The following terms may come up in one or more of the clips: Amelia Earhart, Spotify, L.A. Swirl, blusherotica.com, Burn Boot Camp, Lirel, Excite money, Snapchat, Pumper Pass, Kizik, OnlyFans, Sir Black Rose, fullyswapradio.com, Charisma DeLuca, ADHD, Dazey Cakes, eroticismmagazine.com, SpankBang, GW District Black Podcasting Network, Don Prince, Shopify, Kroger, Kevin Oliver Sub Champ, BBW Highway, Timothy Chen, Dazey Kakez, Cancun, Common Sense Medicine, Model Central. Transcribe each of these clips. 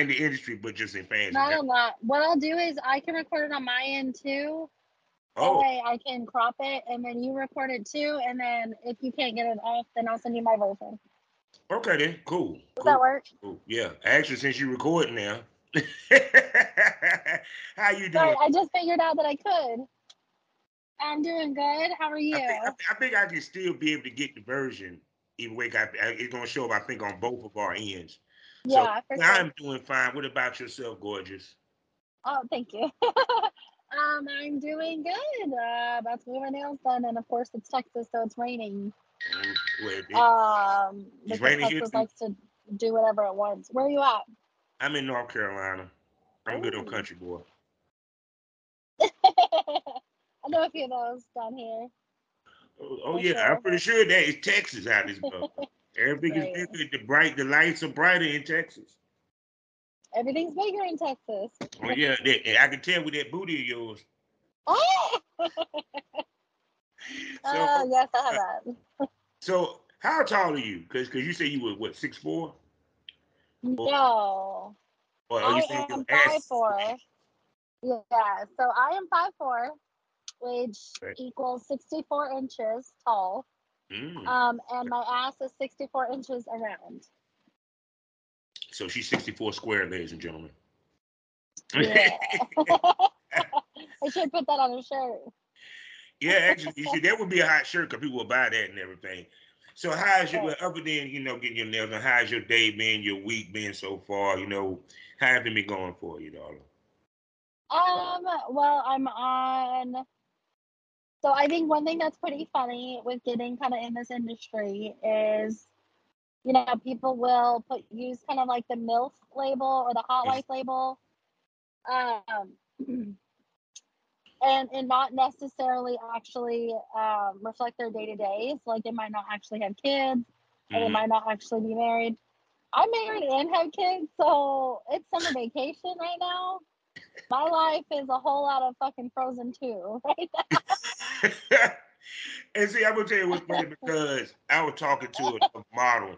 not in the industry, but just in fashion. Not a lot. What I'll do is I can record it on my end too. Oh. That way I can crop it, and then you record it too. And then if you can't get it off, then I'll send you my version. Okay, then. Cool. Does that work? Cool. Yeah. Actually, since you record now. How you doing? Sorry, I just figured out that I could. I'm doing good. How are you? I think I can still be able to get the version. Even wake up, it's going to show up, I think, on both of our ends. Yeah, so, I'm doing fine. What about yourself, gorgeous? Oh, thank you. I'm doing good. About to get my nails done, and of course, it's Texas, so it's raining. It's raining here. Texas likes to do whatever it wants. Where are you at? I'm in North Carolina. I'm a good old country boy. I know a few of those down here. Oh yeah, I'm pretty sure that it's Texas out this book. Everything is bigger. The lights are brighter in Texas. Everything's bigger in Texas. Oh yeah, I can tell with that booty of yours. Oh. Yes, I have that. So, how tall are you? Because you say you were what, 6'4"? No. I am 5'4". Yeah, so I am 5'4", which equals 64 inches tall, and my ass is 64 inches around. So she's 64 square, ladies and gentlemen. Yeah. I should put that on a shirt. Yeah, actually, you should. That would be a hot shirt because people will buy that and everything. So how's your, other than, getting your nails done, how's your day been, your week been so far? How have you been going for you, darling? Well, I'm on... So I think one thing that's pretty funny with getting kind of in this industry is, people will use kind of like the MILF label or the hot wife label, and not necessarily actually reflect their day-to-day. So like they might not actually have kids, or they might not actually be married. I'm married and have kids, so it's summer vacation right now. My life is a whole lot of fucking Frozen 2 right now. And see, I'm going to tell you what's funny, because I was talking to a model,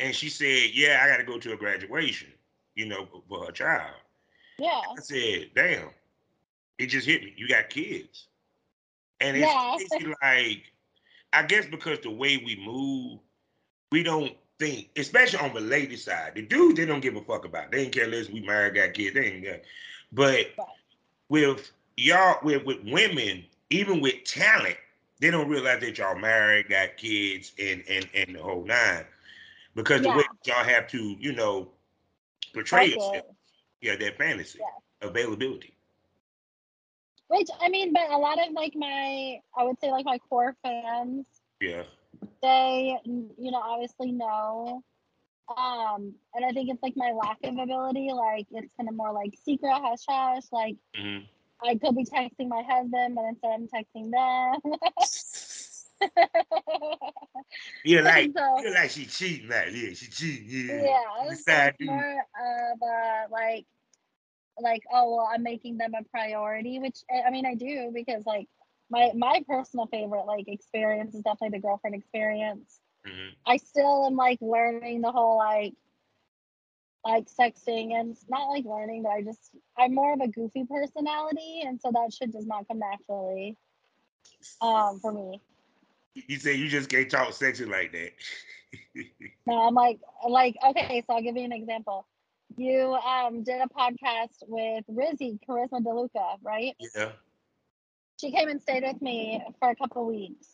and she said, yeah, I got to go to a graduation, for her child. Yeah. I said, damn, it just hit me. You got kids. And it's basically like, I guess because the way we move, we don't think, especially on the lady side, the dudes, they don't give a fuck about it. They ain't care less we married, got kids, they ain't care. But with y'all, with women, even with talent, they don't realize that y'all married, got kids, and the whole nine, because the way y'all have to, portray yourself, that fantasy availability. Which but a lot of my core fans, they, obviously know. And I think it's like my lack of ability. Like, it's kind of more like secret, hush hush. Like, I could be texting my husband, but instead I'm texting them. You're like she cheating. Like, yeah, she cheating. Yeah. Yeah, it's like more of a, like, oh, well, I'm making them a priority, which, I do, because, like, My personal favorite experience is definitely the girlfriend experience. I still am learning the whole like sexting, and not learning, but I'm more of a goofy personality, and so that shit does not come naturally for me. You say you just can't talk sexy like that. No, I'm like okay, so I'll give you an example. You did a podcast with Rizzy, Charisma DeLuca, right? Yeah. She came and stayed with me for a couple of weeks,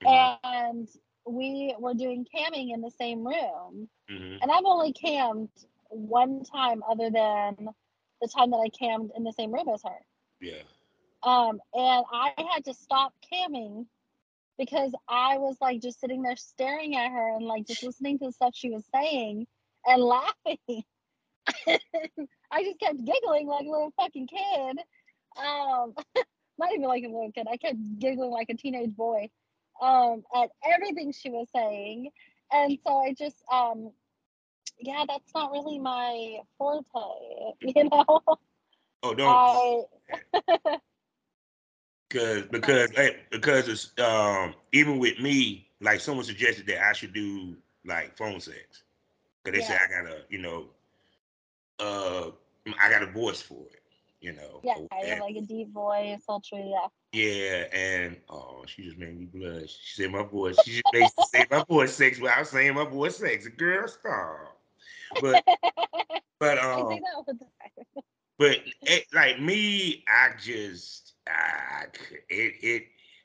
and we were doing camming in the same room. And I've only cammed one time, other than the time that I cammed in the same room as her. Yeah. And I had to stop camming because I was just sitting there staring at her and just listening to the stuff she was saying and laughing. I just kept giggling like a little fucking kid. Not even like a little kid. I kept giggling like a teenage boy at everything she was saying. And so I just, that's not really my forte, Oh, don't. Because it's, even with me, someone suggested that I should do phone sex. Because they said I gotta, I got a voice for it, you know. Yeah, I have like a deep voice, sultry, yeah. Yeah, and oh, she just made me blush. She said my voice. She just basically said my voice sex without saying my voice sex. Girl, stop. But it, like me, I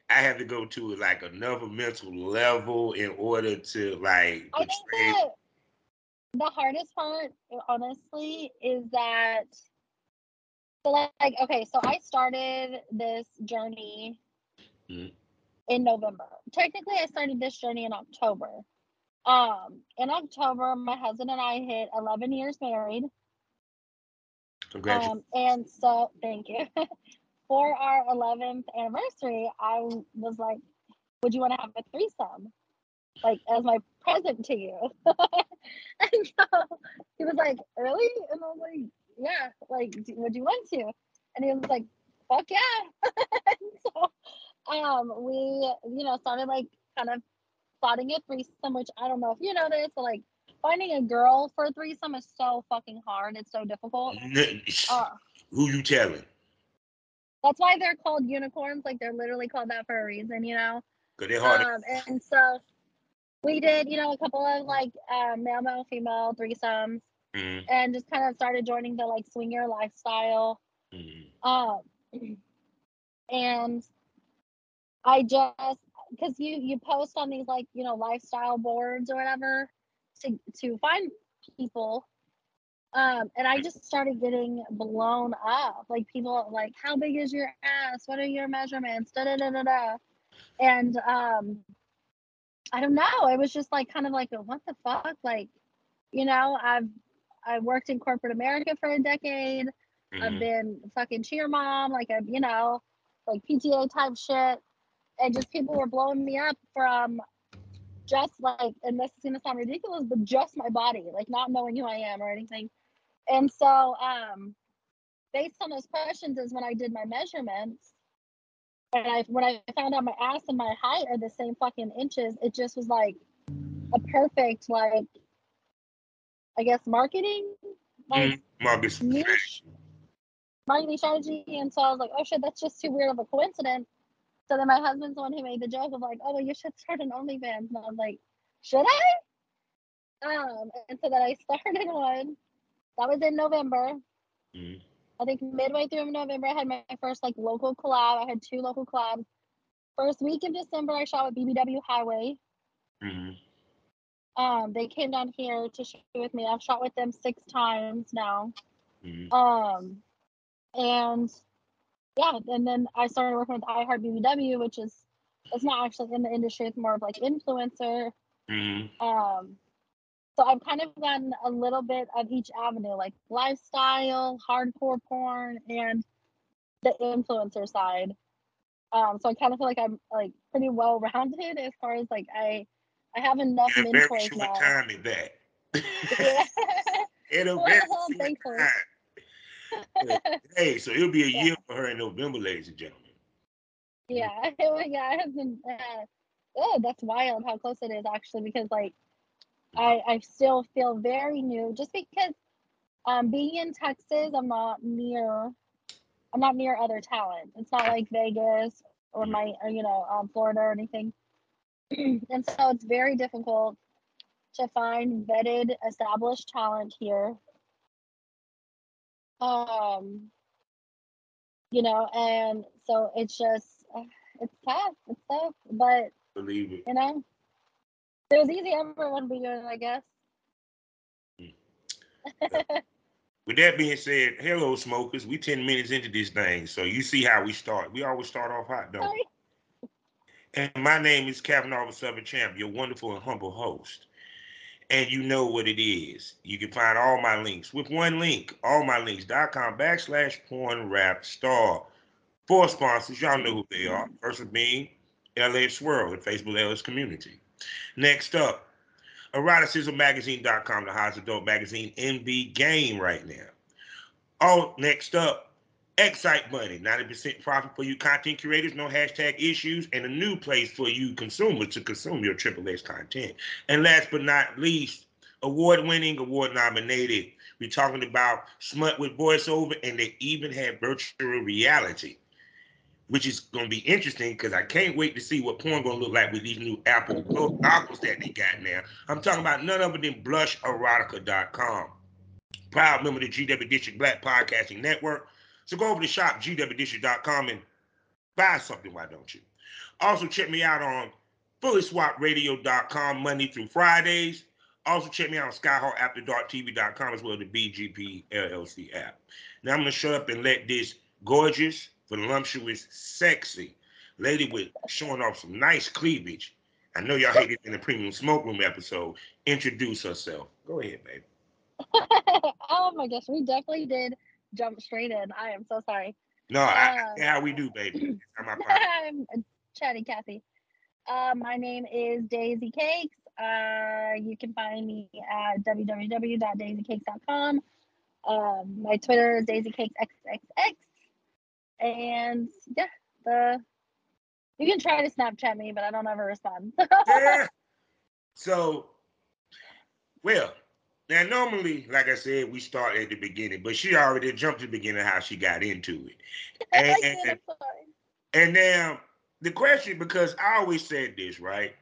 have to go to like another mental level in order to like. I think that the hardest part, honestly, is that. So like, okay, so I started this journey in November. Technically, I started this journey in October. In October, my husband and I hit 11 years married. Congratulations. And so, thank you. For our 11th anniversary, I was like, would you want to have a threesome? Like, as my present to you. And so, he was like, really? And I was like, yeah, like, would you want to? And he was like, fuck yeah. So, we, you know, started like kind of plotting a threesome, which I don't know if you know this, but like finding a girl for a threesome is so fucking hard. It's so difficult. Who you telling? That's why they're called unicorns. Like, they're literally called that for a reason, you know? Because they're hard. And so we did, you know, a couple of like male, female threesomes. Mm-hmm. And just kind of started joining the like swinger lifestyle. Mm-hmm. And I just, because you post on these like, you know, lifestyle boards or whatever to find people, and I just started getting blown up. Like, people like, how big is your ass? What are your measurements? Da da da da da. And I don't know. It was just like kind of like, what the fuck? Like, you know, I worked in corporate America for a decade. Mm-hmm. I've been fucking cheer mom, like, you know, like PTA type shit. And just people were blowing me up from just like, and this is going to sound ridiculous, but just my body, like not knowing who I am or anything. And so based on those questions is when I did my measurements. And when I found out my ass and my height are the same fucking inches, it just was like a perfect, like, I guess marketing, like marketing strategy. And so I was like, oh shit, that's just too weird of a coincidence. So then my husband's the one who made the joke of like, oh well, you should start an OnlyFans. And I was like, should I? And so then I started one. That was in November. Mm. I think midway through November, I had my first like local collab. I had 2 local collabs. First week in December, I shot with BBW Highway. Mm-hmm. They came down here to shoot with me. I've shot with them 6 times now. Mm-hmm. And yeah, and then I started working with iHeartbbw, which is, it's not actually in the industry, it's more of like influencer. Mm-hmm. So I've kind of gotten a little bit of each avenue, like lifestyle, hardcore porn, and the influencer side. So I kind of feel like I'm like pretty well rounded as far as like I have enough mentors now. Time in that. Yeah. It'll be thankful. Hey, so it'll be a year for her in November, ladies and gentlemen. Yeah, yeah, it has been. Oh, that's wild how close it is actually, because like I still feel very new, just because being in Texas, I'm not near other talent. It's not like Vegas or Florida or anything. And so it's very difficult to find vetted, established talent here. You know, and so it's just, it's tough. It's tough, but believe it. You know, it was easy. Everyone be doing, I guess. With that being said, hello, smokers. We 10 minutes into this thing, so you see how we start. We always start off hot, don't we? And my name is Kevin Oliver Sub Champ, your wonderful and humble host. And you know what it is. You can find all my links with one link, allmylinks.com/pornrapstar. 4 sponsors, y'all know who they are. First being L.A. Swirl and Facebook L.A.'s community. Next up, eroticismmagazine.com, the hottest adult magazine in the game right now. Oh, next up, Excite money, 90% profit for you content curators, no hashtag issues, and a new place for you consumers to consume your XXX content. And last but not least, award-winning, award-nominated. We're talking about Smut with VoiceOver, and they even have virtual reality, which is going to be interesting because I can't wait to see what porn going to look like with these new Apple goggles that they got now. I'm talking about none other than blusherotica.com. Proud member of the GW District Black Podcasting Network. So go over to shop, gwdistrict.com, and buy something, why don't you? Also check me out on fullyswapradio.com Monday through Fridays. Also check me out on skyhotafterdarktv.com as well as the BGP LLC app. Now I'm going to shut up and let this gorgeous, voluptuous, sexy lady with showing off some nice cleavage, I know y'all hate it in the Premium Smoke Room episode, introduce herself. Go ahead, baby. Oh my gosh, we definitely did jump straight in. I am so sorry. No, yeah, we do, baby. I'm Chatty Cathy. My name is Dazey Cakes. You can find me at www.dazeycakes.com. My Twitter is DazeyCakesXXX. And yeah, you can try to Snapchat me, but I don't ever respond. Yeah. So, well, now normally, like I said, we start at the beginning, but she already jumped to the beginning of how she got into it. And, and now the question, because I always said this, right?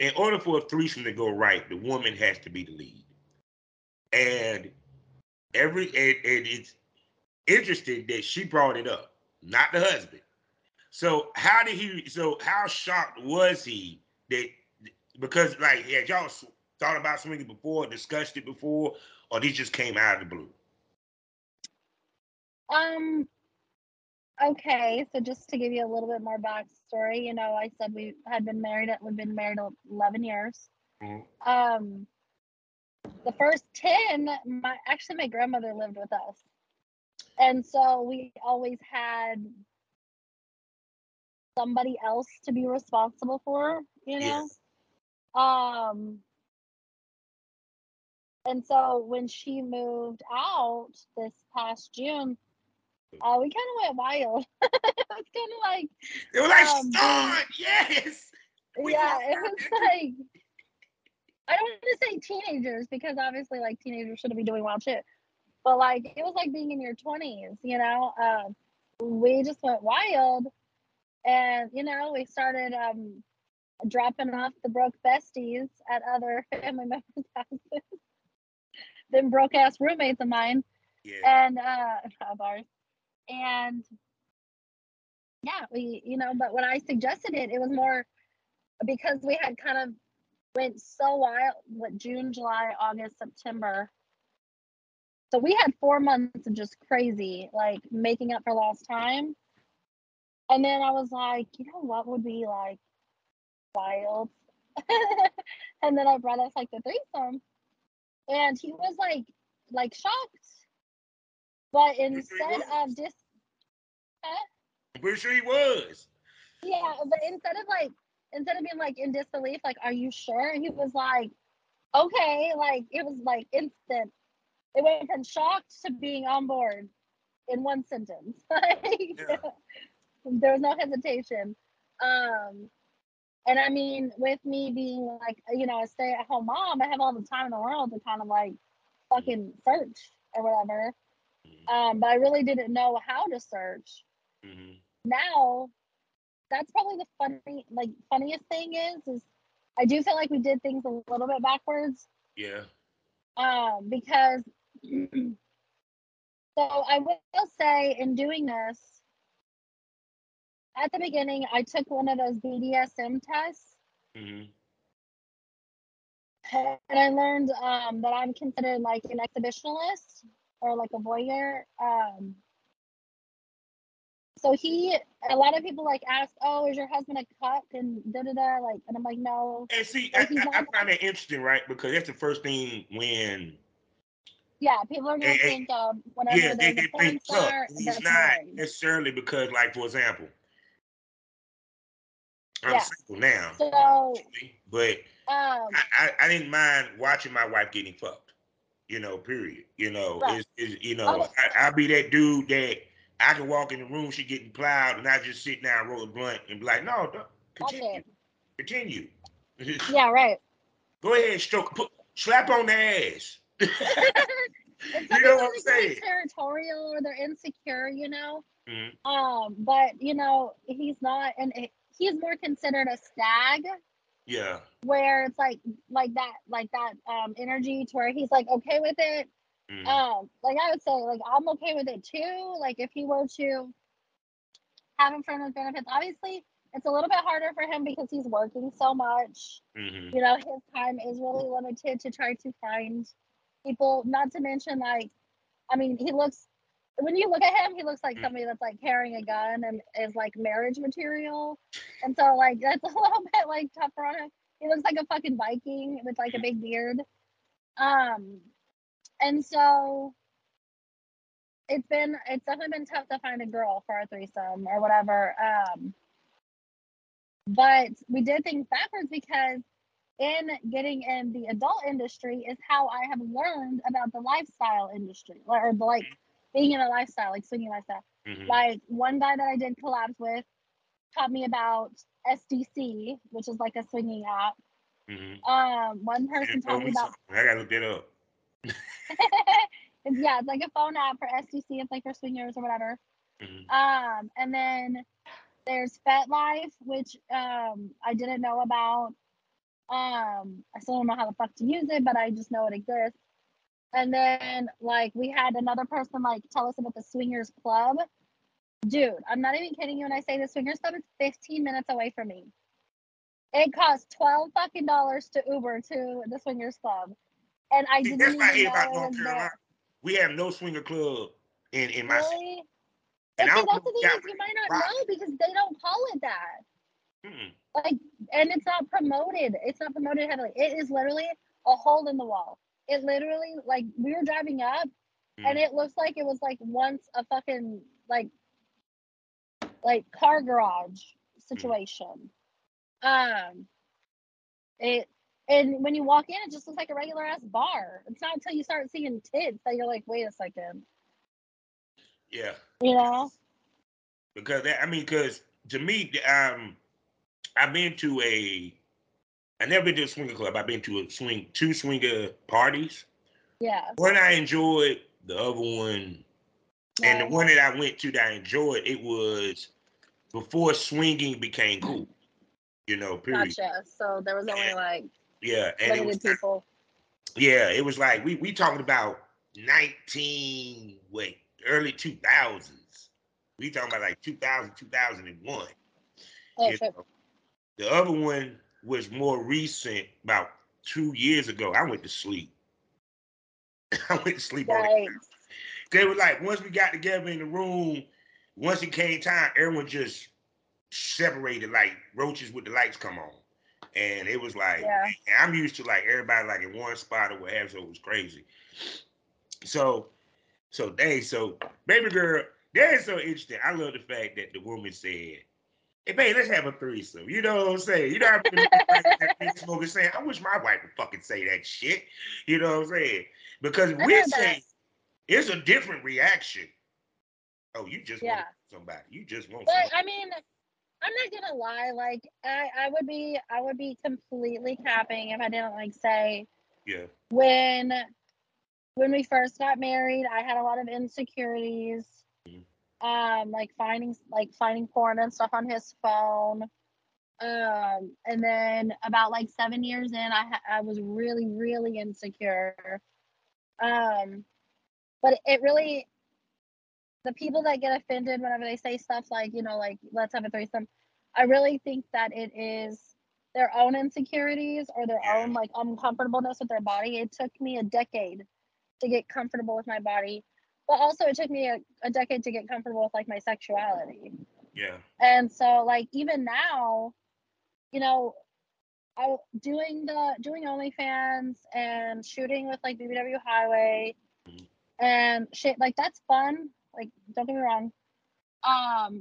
In order for a threesome to go right, the woman has to be the lead. And it's interesting that she brought it up, not the husband. So how did he? So how shocked was he that? Because like, had y'all thought about swinging before, discussed it before, or this just came out of the blue? Okay, so just to give you a little bit more backstory, you know, I said we had been married. We've been married 11 years. Mm-hmm. The first 10, my grandmother lived with us. And so we always had somebody else to be responsible for, you know? Yes. And so when she moved out this past June, we kind of went wild. It was like, start, yes! Yeah, it was like, I don't want to say teenagers, because obviously, like, teenagers shouldn't be doing wild shit. But, like, it was like being in your 20s, you know? We just went wild. And, you know, we started dropping off the broke besties at other family members' houses. Them broke-ass roommates of mine. Yeah. And, of ours. And, yeah, we, you know, but when I suggested it, it was more because we had kind of went so wild, what, June, July, August, September. So we had 4 months of just crazy, like, making up for lost time. And then I was like, you know what would be, like, wild? And then I brought us, like, the threesome. And he was, like shocked. But instead of just... Huh? I'm pretty sure he was. Yeah, but instead of being, like, in disbelief, like, are you sure? He was like, okay, like, it was, like, instant. It went from shocked to being on board in one sentence. Yeah. There was no hesitation. And I mean, with me being like, you know, a stay-at-home mom, I have all the time in the world to kind of like fucking search or whatever. Mm-hmm. But I really didn't know how to search. Mm-hmm. Now, that's probably the funniest thing is I do feel like we did things a little bit backwards. Yeah. Because so I will say in doing this, at the beginning I took one of those BDSM tests. Mm-hmm. And I learned that I'm considered like an exhibitionalist or like a voyeur. So a lot of people like ask, oh, is your husband a cuck and da-da-da, like, and I'm like, no. And see, like, I find that interesting, right? Because that's the first thing when... Yeah, people are going to think of whatever they think cuck. He's not necessarily because, like, for example, I'm single now, so, but I didn't mind watching my wife getting fucked, you know, period. You know, right. It's you know, okay. I'll be that dude that... I can walk in the room, she getting plowed, and I just sit down, roll a blunt, and be like, no, continue. Yeah, right. Go ahead, stroke, put, slap on their ass. You know what I'm saying? They're territorial or they're insecure, you know? Mm-hmm. But, you know, he's not, and he's more considered a stag. Yeah. Where it's like that energy to where he's like okay with it. Mm-hmm. Like I would say, like I'm okay with it too. Like if he were to have him friend with benefits, obviously it's a little bit harder for him because he's working so much. Mm-hmm. You know, his time is really limited to try to find people, not to mention, like, I mean, he looks, when you look at him, he looks like somebody that's like carrying a gun and is like marriage material. And so like, that's a little bit like tough for him. He looks like a fucking Viking with like a big beard. And so it's definitely been tough to find a girl for a threesome or whatever. But we did things backwards because in getting in the adult industry is how I have learned about the lifestyle industry, or like being in a lifestyle, like swinging lifestyle. Mm-hmm. Like one guy that I did collabs with taught me about SDC, which is like a swinging app. Mm-hmm. One person taught me about. I gotta look that up. Yeah, it's like a phone app for SDC. It's like for swingers or whatever. Mm-hmm. And then there's FetLife, which I didn't know about. I still don't know how the fuck to use it, but I just know it exists. And then, like, we had another person, like, tell us about the Swingers Club. Dude, I'm not even kidding you when I say the Swingers Club is 15 minutes away from me. It costs $12 fucking dollars to Uber to the Swingers Club. And I didn't even know there. We have no swinger club in my city. And it's about the thing is you might not know because they don't call it that. Mm-mm. Like, and it's not promoted. It's not promoted heavily. It is literally a hole in the wall. It literally, like, we were driving up, and it looks like it was, like, once a fucking, like car garage situation. And when you walk in, it just looks like a regular-ass bar. It's not until you start seeing tits that you're like, wait a second. Yeah. You know? Because, because to me, I've been to I never been to a swinger club. I've been to two swinger parties. Yeah. One I enjoyed, the other one, and the one that I went to that I enjoyed, it was before swinging became cool. You know, period. Gotcha. So there was only like and it was, people. Yeah, it was like we talking about early 2000s. We talking about like 2000, 2001. Oh, sure. The other one was more recent, about 2 years ago. I went to sleep. On it. They were like, once we got together in the room, once it came time, everyone just separated like roaches with the lights come on. And it was like, I'm used to like everybody like in one spot or whatever, so it was crazy. So baby girl, that is so interesting. I love the fact that the woman said, hey, babe, let's have a threesome. You know what I'm saying? You know what I'm saying? I wish my wife would fucking say that shit. You know what I'm saying? Because we say it's a different reaction. Oh, you just want somebody. You just want somebody. I mean, I'm not gonna lie. Like, I would be completely capping if I didn't like say. Yeah. When we first got married, I had a lot of insecurities. Mm-hmm. Like finding porn and stuff on his phone. And then about like 7 years in, I was really, really insecure. But it really, the people that get offended whenever they say stuff like, you know, like, let's have a threesome, I really think that it is their own insecurities or their own like uncomfortableness with their body. It took me a decade to get comfortable with my body. But also it took me a decade to get comfortable with like my sexuality. Yeah. And so like even now, you know, I doing OnlyFans and shooting with like BBW Highway and shit, like that's fun. Like don't get me wrong. But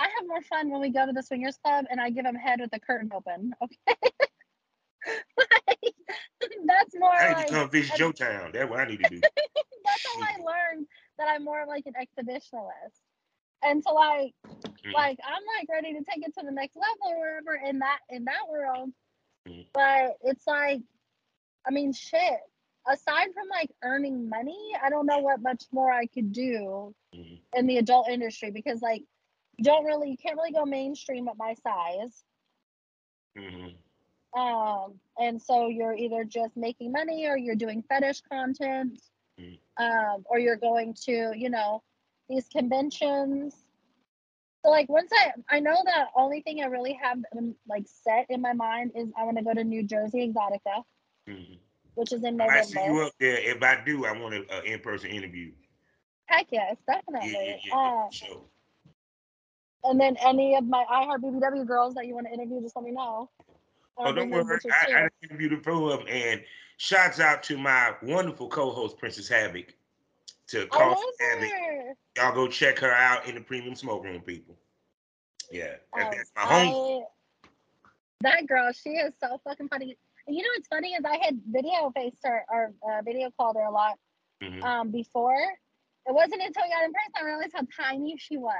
I have more fun when we go to the swingers club and I give them head with the curtain open. Okay. Like, that's more. I need to come visit your town. That's what I need to do. That's how I learned that I'm more of like an exhibitionalist. And so like I'm like ready to take it to the next level or whatever in that world. But it's like I mean, shit. Aside from like earning money, I don't know what much more I could do in the adult industry, because like you can't really go mainstream at my size. Mm-hmm. And so you're either just making money, or you're doing fetish content, or you're going to, you know, these conventions. So like once I know the only thing I really have like set in my mind is I want to go to New Jersey Exotica, which is in November. I see you up there. If I do, I want an in-person interview. Heck yes, definitely. Yeah, sure. And then any of my iHeartBBW girls that you want to interview, just let me know. Oh, don't worry. I interviewed the four of them, and shouts out to my wonderful co-host, Princess Havoc. To call Havoc. Y'all go check her out in the Premium Smoke Room, people. Yeah, that's my home. That girl, she is so fucking funny. And you know what's funny is I had video-faced her, or video called her a lot before. It wasn't until we got in person I realized how tiny she was.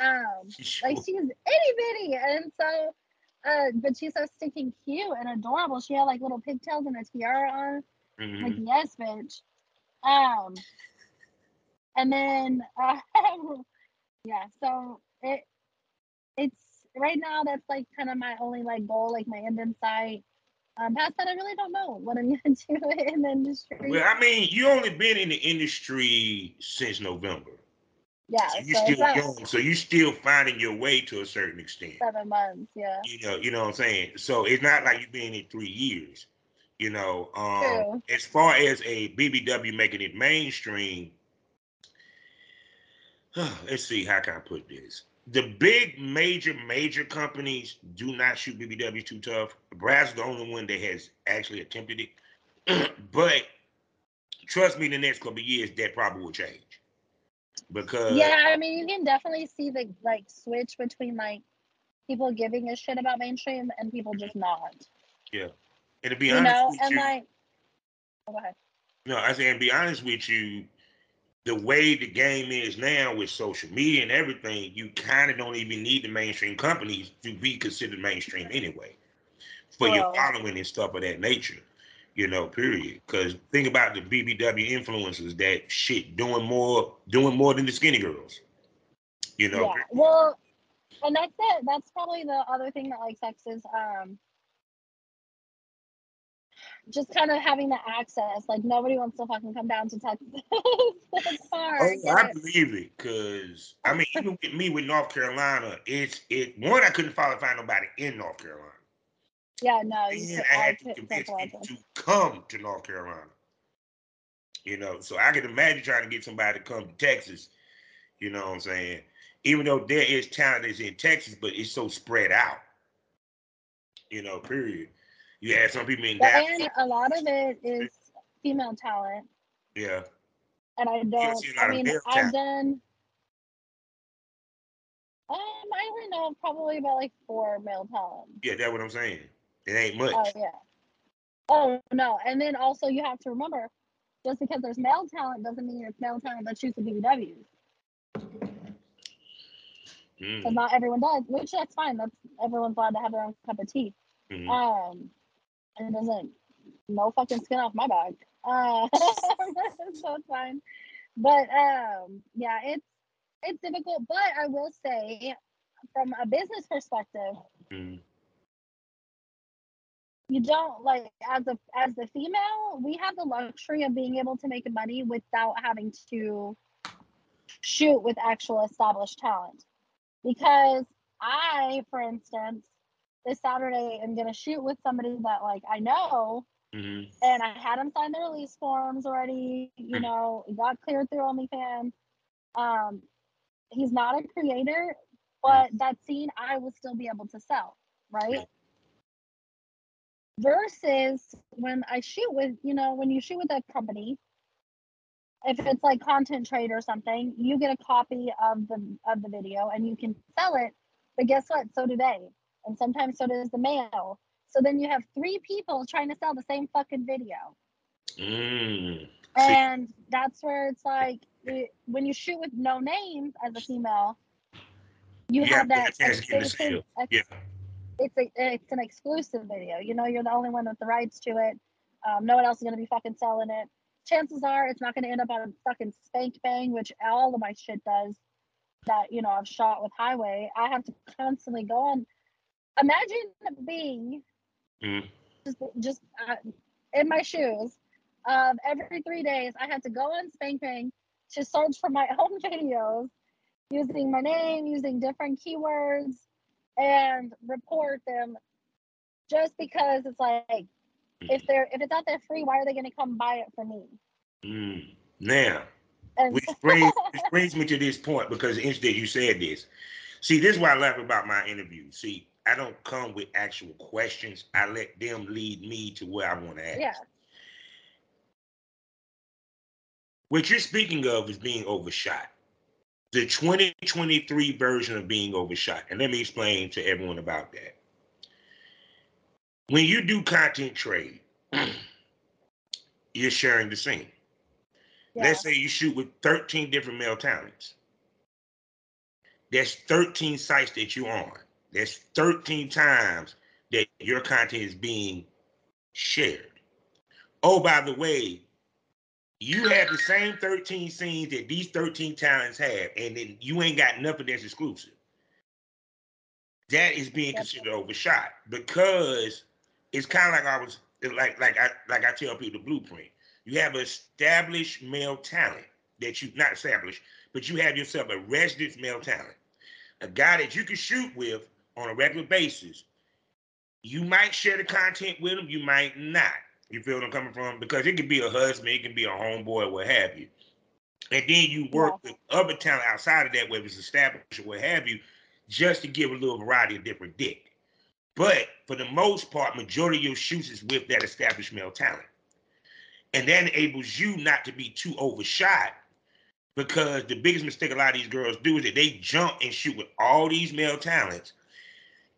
Like she's itty bitty, and so but she's so stinking cute and adorable. She had like little pigtails and a tiara on. Like, yes, bitch. And then yeah, so it's right now that's like kind of my only like goal, like my end in sight. Past that, I really don't know what I'm gonna do in the industry. Well, I mean, you only been in the industry since November. Yeah, so you're still young, so you're still finding your way to a certain extent. 7 months, yeah. You know what I'm saying? So it's not like you've been in 3 years, you know. As far as a BBW making it mainstream, let's see, how can I put this? The big, major companies do not shoot BBW too tough. Brad's the only one that has actually attempted it. But trust me, the next couple of years, that probably will change. Because yeah, I mean, you can definitely see the like switch between like people giving a shit about mainstream and people just not. Yeah, and to be honest with you, go ahead. No, I say, and be honest with you, the way the game is now with social media and everything, you kind of don't even need the mainstream companies to be considered mainstream anyway for your following and stuff of that nature. You know, period. Because think about the BBW influencers, that shit doing more than the skinny girls. You know. Yeah. Well, and that's it. That's probably the other thing that like sucks is just kind of having the access. Like nobody wants to fucking come down to Texas. It's hard. Oh, I believe it. Because I mean, even with me with North Carolina, it's one, I couldn't find nobody in North Carolina. Yeah, no. And I had to convince people to come to North Carolina. You know, so I can imagine trying to get somebody to come to Texas. You know what I'm saying? Even though there is talent that's in Texas, but it's so spread out. You know, period. You had some people in Dallas. And a lot of it is female talent. Yeah. And I don't, I mean, I've done, I only know probably about like 4 male talent. Yeah, that's what I'm saying. It ain't much. Oh, yeah. Oh, no. And then also you have to remember, just because there's male talent doesn't mean it's male talent that shoots the BBWs. Because not everyone does, which that's fine. That's, everyone's allowed to have their own cup of tea. And it doesn't, no fucking skin off my back. So it's fine. But, yeah, it's difficult. But I will say, from a business perspective, you don't, like, as the female, we have the luxury of being able to make money without having to shoot with actual established talent. Because I, for instance, this Saturday am going to shoot with somebody that, like, I know, and I had them sign their release forms already, you know, it got cleared through OnlyFans. He's not a creator, but that scene I will still be able to sell, right? Versus when I shoot with, you know, when you shoot with a company, if it's like content trade or something, you get a copy of the video and you can sell it. But guess what? So do they. And sometimes so does the mail. So then you have 3 people trying to sell the same fucking video. And that's where it's like, when you shoot with no names as a female, you have that. It's an exclusive video. You know, you're the only one with the rights to it. No one else is going to be fucking selling it. Chances are it's not going to end up on a fucking SpankBang, which all of my shit does that, you know, I've shot with Highway. I have to constantly go on. Imagine being just in my shoes. Every 3 days, I had to go on SpankBang to search for my own videos using my name, using different keywords, and report them just because it's like, if it's out there free, why are they going to come buy it for me? Now, which brings me to this point, because it's interesting you said this. See, this is why I laugh about my interview. See, I don't come with actual questions. I let them lead me to where I want to ask. Yeah. What you're speaking of is being overshot. The 2023 version of being overshot. And let me explain to everyone about that. When you do content trade, you're sharing the scene. Yeah. Let's say you shoot with 13 different male talents. That's 13 sites that you're on. That's 13 times that your content is being shared. Oh, by the way, you have the same 13 scenes that these 13 talents have, and then you ain't got nothing that's exclusive. That is being considered overshot, because it's kind of like I tell people the blueprint. You have established male talent that you not established, but you have yourself a resident male talent, a guy that you can shoot with on a regular basis. You might share the content with him, you might not. You feel what I'm coming from? Because it could be a husband, it can be a homeboy, what have you. And then you work with other talent outside of that, whether it's established or what have you, just to give a little variety of different dick. But for the most part, majority of your shoots is with that established male talent. And that enables you not to be too overshot, because the biggest mistake a lot of these girls do is that they jump and shoot with all these male talents.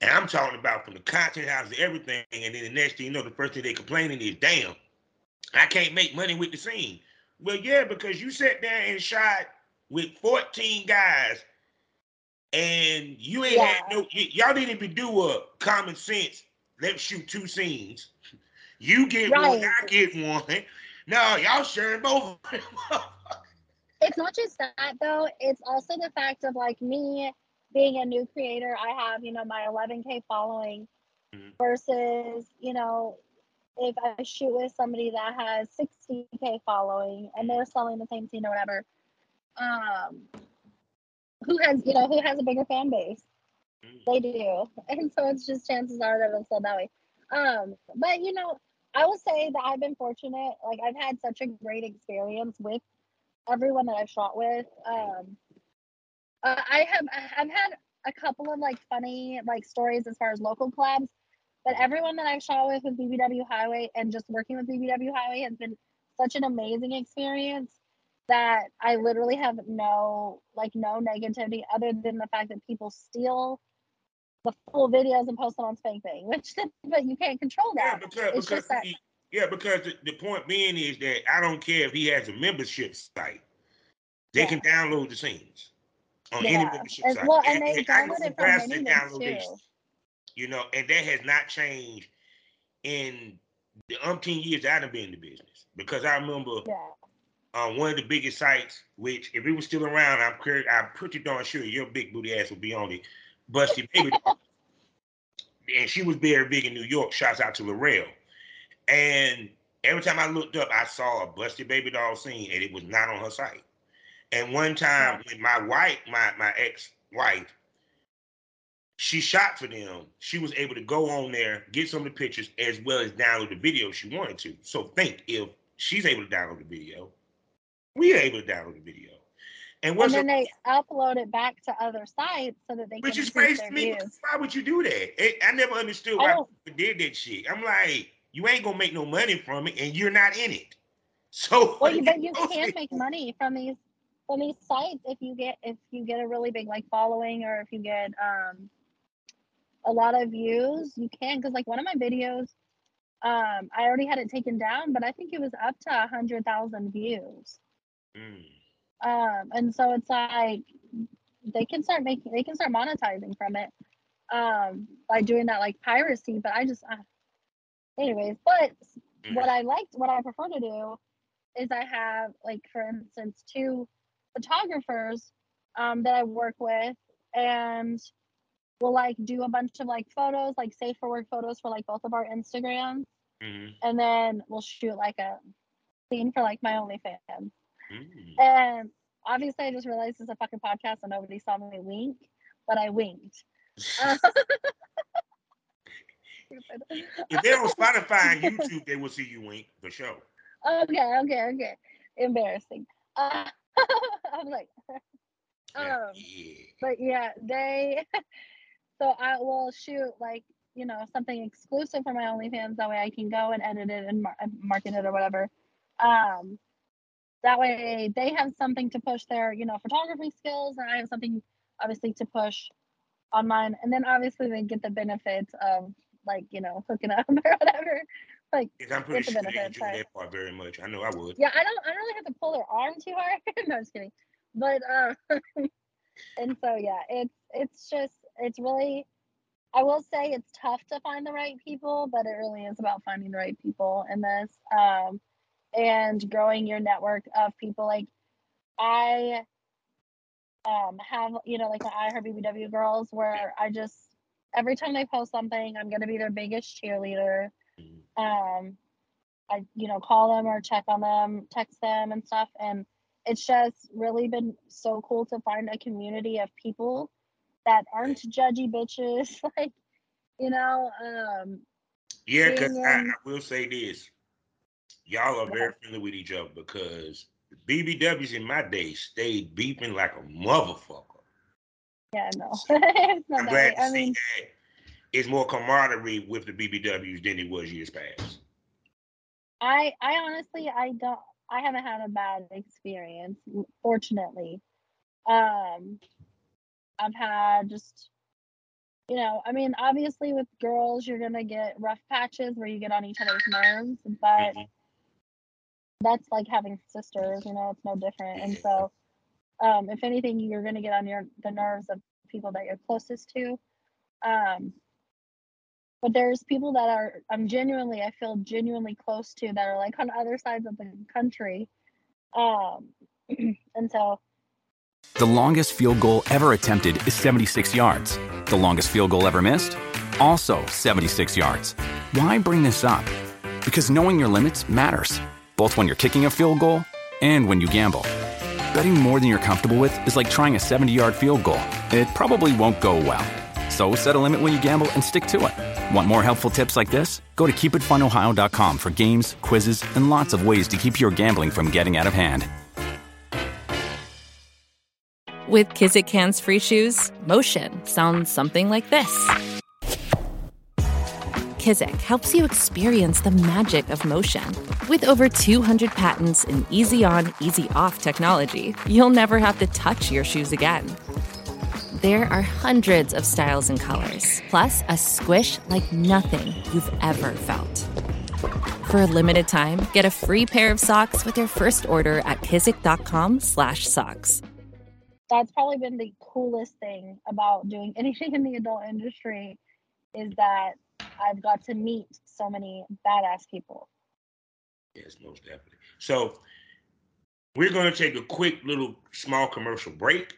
And I'm talking about from the content house to everything. And then the next thing you know, the first thing they're complaining is, damn, I can't make money with the scene. Well, yeah, because you sat there and shot with 14 guys, and you ain't had no, y'all didn't even do a common sense, let's shoot two scenes. You get one, I get one. No, y'all sharing both. It's not just that, though. It's also the fact of, like, me being a new creator. I have, you know, my 11K following versus, you know, if I shoot with somebody that has 60K following and they're selling the same scene or whatever. Who has a bigger fan base? They do. And so it's just chances are that it'll sell that way. But, you know, I will say that I've been fortunate. Like, I've had such a great experience with everyone that I've shot with. I've had a couple of, like, funny, like, stories as far as local collabs. But everyone that I've shot with BBW Highway and just working with BBW Highway has been such an amazing experience that I literally have no negativity other than the fact that people steal the full videos and post them on SpankBang, but you can't control that. Yeah, because the point being is that I don't care if he has a membership site. They can download the scenes on any membership site. Well, and they download it from many download too. These, you know, and that has not changed in the umpteen years that I've been in the business. Because I remember one of the biggest sites, which if it was still around, I'm pretty darn sure your big booty ass would be on it, Busted Baby Doll. And she was very big in New York. Shouts out to Lirel. And every time I looked up, I saw a Busted Baby Doll scene, and it was not on her site. And one time when my ex-wife, she shot for them, she was able to go on there, get some of the pictures, as well as download the video she wanted to. So think, if she's able to download the video, we are able to download the video. And then they upload it back to other sites so that they can see their views. Which is crazy to me. Why would you do that? I never understood why people did that shit. I'm like, you ain't going to make no money from it, and you're not in it. So, well, but you can make money from these sites if you get a really big, like, following, or if you get a lot of views, you can. Because, like, one of my videos, I already had it taken down, but I think it was up to 100,000 views. And so it's like they can start monetizing from it by doing that, like, piracy. But I just, anyways. But What I prefer to do is I have, like, for instance, two photographers that I work with, and we'll, like, do a bunch of, like, photos, like, safe for work photos for, like, both of our Instagrams. Mm-hmm. And then we'll shoot, like, a scene for, like, my OnlyFans. Mm-hmm. And obviously I just realized it's a fucking podcast and nobody saw me wink, but I winked. If they're on Spotify and YouTube, they will see you wink for sure. Okay. Embarrassing. I'm like, but yeah, so I will shoot, like, you know, something exclusive for my OnlyFans. That way I can go and edit it and market it or whatever. That way they have something to push their, you know, photography skills, and I have something obviously to push on mine. And then obviously they get the benefits of, like, you know, hooking up or whatever. Like, I'm pretty sure they enjoy that part very much. I know I would. Yeah, I don't really have to pull their arm too hard. No, I'm just kidding. But and so yeah, it's really, I will say it's tough to find the right people, but it really is about finding the right people in this, and growing your network of people. Like, I have, you know, like the iHeartBBW girls, where I just, every time they post something, I'm gonna be their biggest cheerleader. I, you know, call them or check on them, text them and stuff, and it's just really been so cool to find a community of people that aren't judgy bitches, like, you know. Yeah, because I will say this. Y'all are very friendly with each other, because BBWs in my day stayed beeping like a motherfucker. Yeah, no. So I'm glad to see that it's more camaraderie with the BBWs than it was years past. I honestly, I haven't had a bad experience, fortunately. I've had just, you know, I mean, obviously with girls, you're going to get rough patches where you get on each other's nerves, but that's like having sisters, you know, it's no different. And so, if anything, you're going to get on the nerves of people that you're closest to. But there's people that I feel genuinely close to, that are like on other sides of the country. And so. The longest field goal ever attempted is 76 yards. The longest field goal ever missed? Also 76 yards. Why bring this up? Because knowing your limits matters, both when you're kicking a field goal and when you gamble. Betting more than you're comfortable with is like trying a 70-yard field goal. It probably won't go well. So set a limit when you gamble and stick to it. Want more helpful tips like this? Go to keepitfunohio.com for games, quizzes, and lots of ways to keep your gambling from getting out of hand. With Kizik Hands Free Shoes, motion sounds something like this. Kizik helps you experience the magic of motion. With over 200 patents and easy-on, easy-off technology, you'll never have to touch your shoes again. There are hundreds of styles and colors, plus a squish like nothing you've ever felt. For a limited time, get a free pair of socks with your first order at kizik.com/socks. That's probably been the coolest thing about doing anything in the adult industry, is that I've got to meet so many badass people. Yes, most definitely. So we're going to take a quick little small commercial break.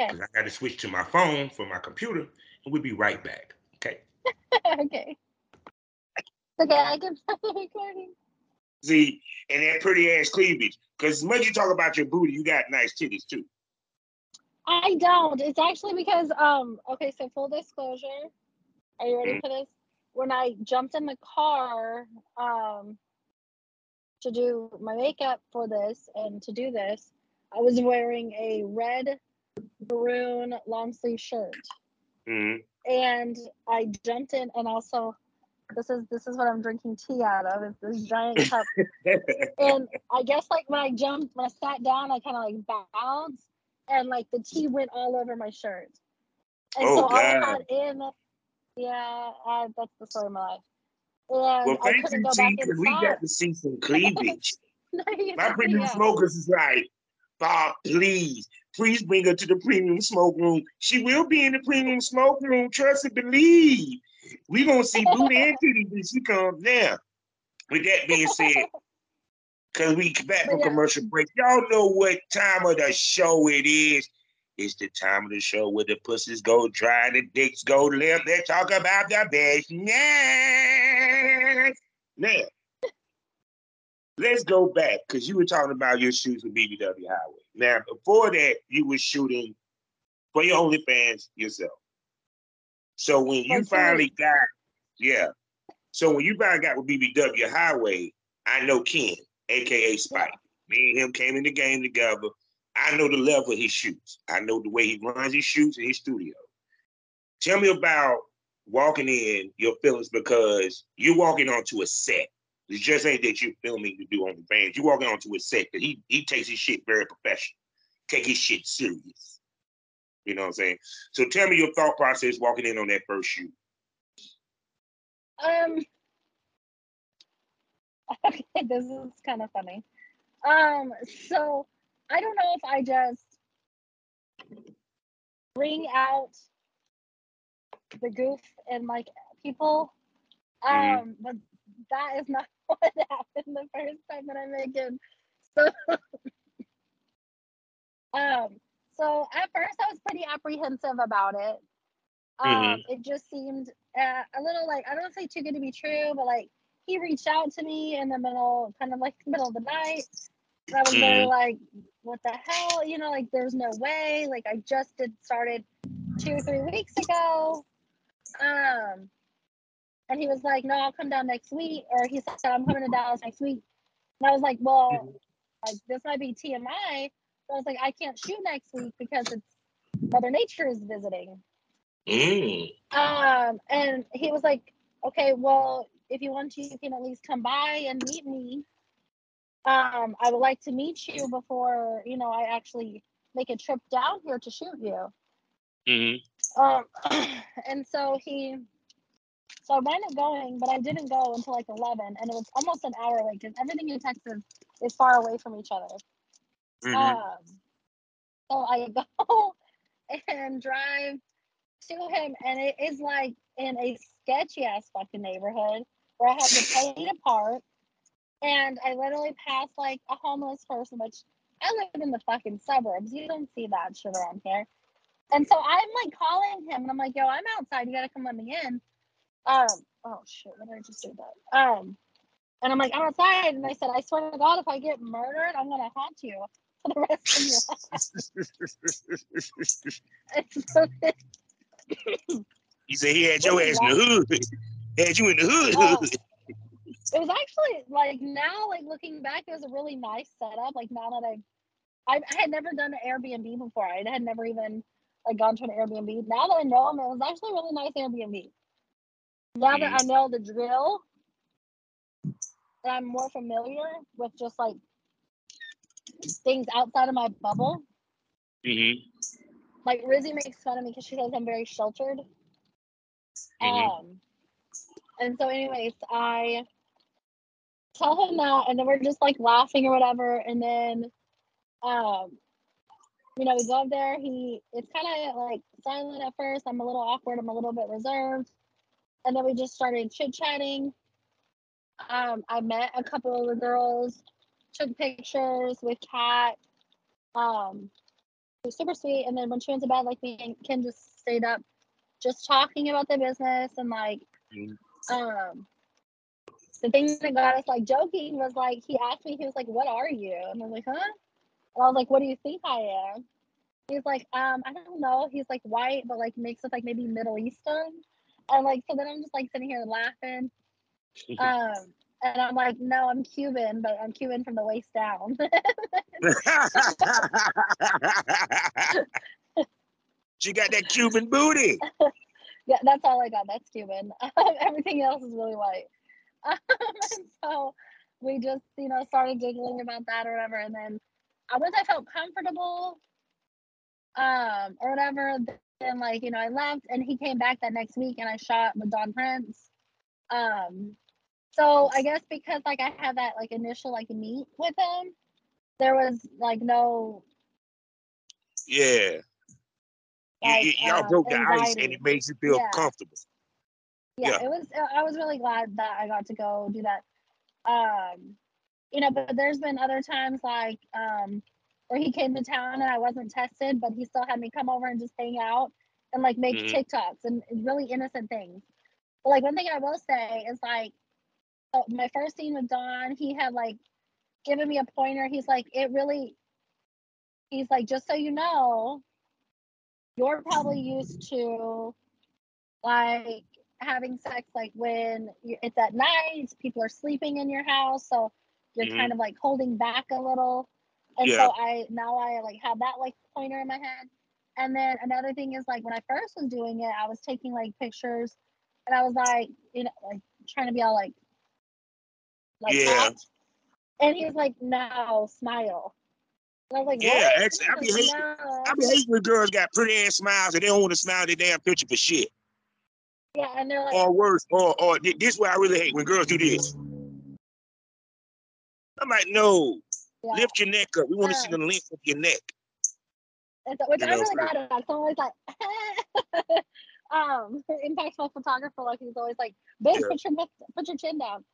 Okay. I got to switch to my phone from my computer, and we'll be right back. Okay. Okay. Okay, I can stop the recording. See, and that pretty ass cleavage. Because as much as you talk about your booty, you got nice titties too. I don't. It's actually because, okay, so full disclosure. Are you ready for this? When I jumped in the car to do my makeup for this and to do this, I was wearing a red maroon long sleeve shirt, and I jumped in, and also this is what I'm drinking tea out of, is this giant cup. And I guess, like, when I sat down, I kind of like bounced, and like the tea went all over my shirt, and so God. I got in. Yeah, that's the story of my life. And well, thank you, tea, because we got to see some cleavage. No, my premium smokers is like, Bob, please bring her to the premium smoke room. She will be in the premium smoke room. Trust and believe. We're going to see booty and titties when she comes now. With that being said, because we back from commercial break, y'all know what time of the show it is. It's the time of the show where the pussies go dry, the dicks go limp. They talk about the business. Now, let's go back, because you were talking about your shoots with BBW Highway. Now, before that, you were shooting for your OnlyFans yourself. So when you finally got, so when you finally got with BBW Highway, I know Ken, a.k.a. Spike. Me and him came in the game together. I know the level he shoots. I know the way he runs his shoots in his studio. Tell me about walking in, your feelings, because you're walking onto a set. It just ain't that you're filming to do OnlyFans. You're walking onto a set that he takes his shit very professional. Take his shit serious. You know what I'm saying? So tell me your thought process walking in on that first shoot. Okay, this is kind of funny. So I don't know if I just bring out the goof and like people, but that is not what happened the first time that I made it. So, so at first I was pretty apprehensive about it. It just seemed a little like, I don't say too good to be true, but like he reached out to me in the middle, kind of like middle of the night. I was very like, what the hell? You know, like there's no way. Like I just started 2 or 3 weeks ago. And he was like, no, I'll come down next week. Or he said, I'm coming to Dallas next week. And I was like, well, like this might be TMI. So I was like, I can't shoot next week because it's Mother Nature is visiting. And he was like, okay, well, if you want to, you can at least come by and meet me. I would like to meet you before, you know, I actually make a trip down here to shoot you. And so so I wound up going, but I didn't go until like 11, and it was almost an hour late because everything in Texas is far away from each other. So I go and drive to him, and it is like in a sketchy ass fucking neighborhood where I had to pay to park. And I literally passed like a homeless person, which I live in the fucking suburbs. You don't see that shit around here. And so I'm like calling him and I'm like, yo, I'm outside. You got to come let me in. Oh shit, what did I just do that? And I'm like, I'm outside. And I said, I swear to God, if I get murdered, I'm going to haunt you for the rest of your life. You said he had your ass in the hood. Had you in the hood. It was actually, like, now, like, looking back, it was a really nice setup. Like, now that I had never done an Airbnb before. I had never even, like, gone to an Airbnb. Now that I know him, it was actually a really nice Airbnb. Now that I know the drill, and I'm more familiar with just, like, things outside of my bubble. Like, Rizzy makes fun of me because she says I'm very sheltered. And so, anyways, I tell him that, and then we're just like laughing or whatever, and then you know, we go up there, it's kind of like silent at first. I'm a little awkward, I'm a little bit reserved, and then we just started chit-chatting. I met a couple of the girls, took pictures with Kat. It was super sweet, and then when she went to bed, like me and Ken just stayed up just talking about the business and like the thing that got us like joking was like he asked me, he was like, what are you? And I was like, huh? And I was like, what do you think I am? He's like, I don't know. He's like white, but like mixed with like maybe Middle Eastern. And like, so then I'm just like sitting here laughing. And I'm like, no, I'm Cuban, but I'm Cuban from the waist down. She got that Cuban booty. Yeah, that's all I got. That's Cuban. Everything else is really white. And so we just, you know, started giggling about that or whatever. And then once I felt comfortable or whatever, then like, you know, I left and he came back that next week and I shot with Don Prince. So I guess because like I had that like initial like meet with him, there was like no. Like, y'all broke the ice and it makes you feel comfortable. It was I was really glad that I got to go do that. You know, but there's been other times like where he came to town and I wasn't tested, but he still had me come over and just hang out and like make TikToks and really innocent things. But like one thing I will say is like, so my first scene with Don, he had like given me a pointer. He's like, he's like, just so you know, you're probably used to like having sex like when it's at night, people are sleeping in your house, so you're kind of like holding back a little. And so I like have that like pointer in my head. And then another thing is like when I first was doing it, I was taking like pictures and I was like, you know, like trying to be all like that. And he was like, no, smile. And I was like, yeah, actually, I be hating when girls got pretty ass smiles and they don't want to smile in their damn picture for shit. Yeah, and they're like, or worse, or this is what I really hate when girls do this. I'm like, no, lift your neck up. We want to see the length of your neck. So, which I really got it. So I'm always like, impacts my photographer. Like he's always like, bitch, put your chin down.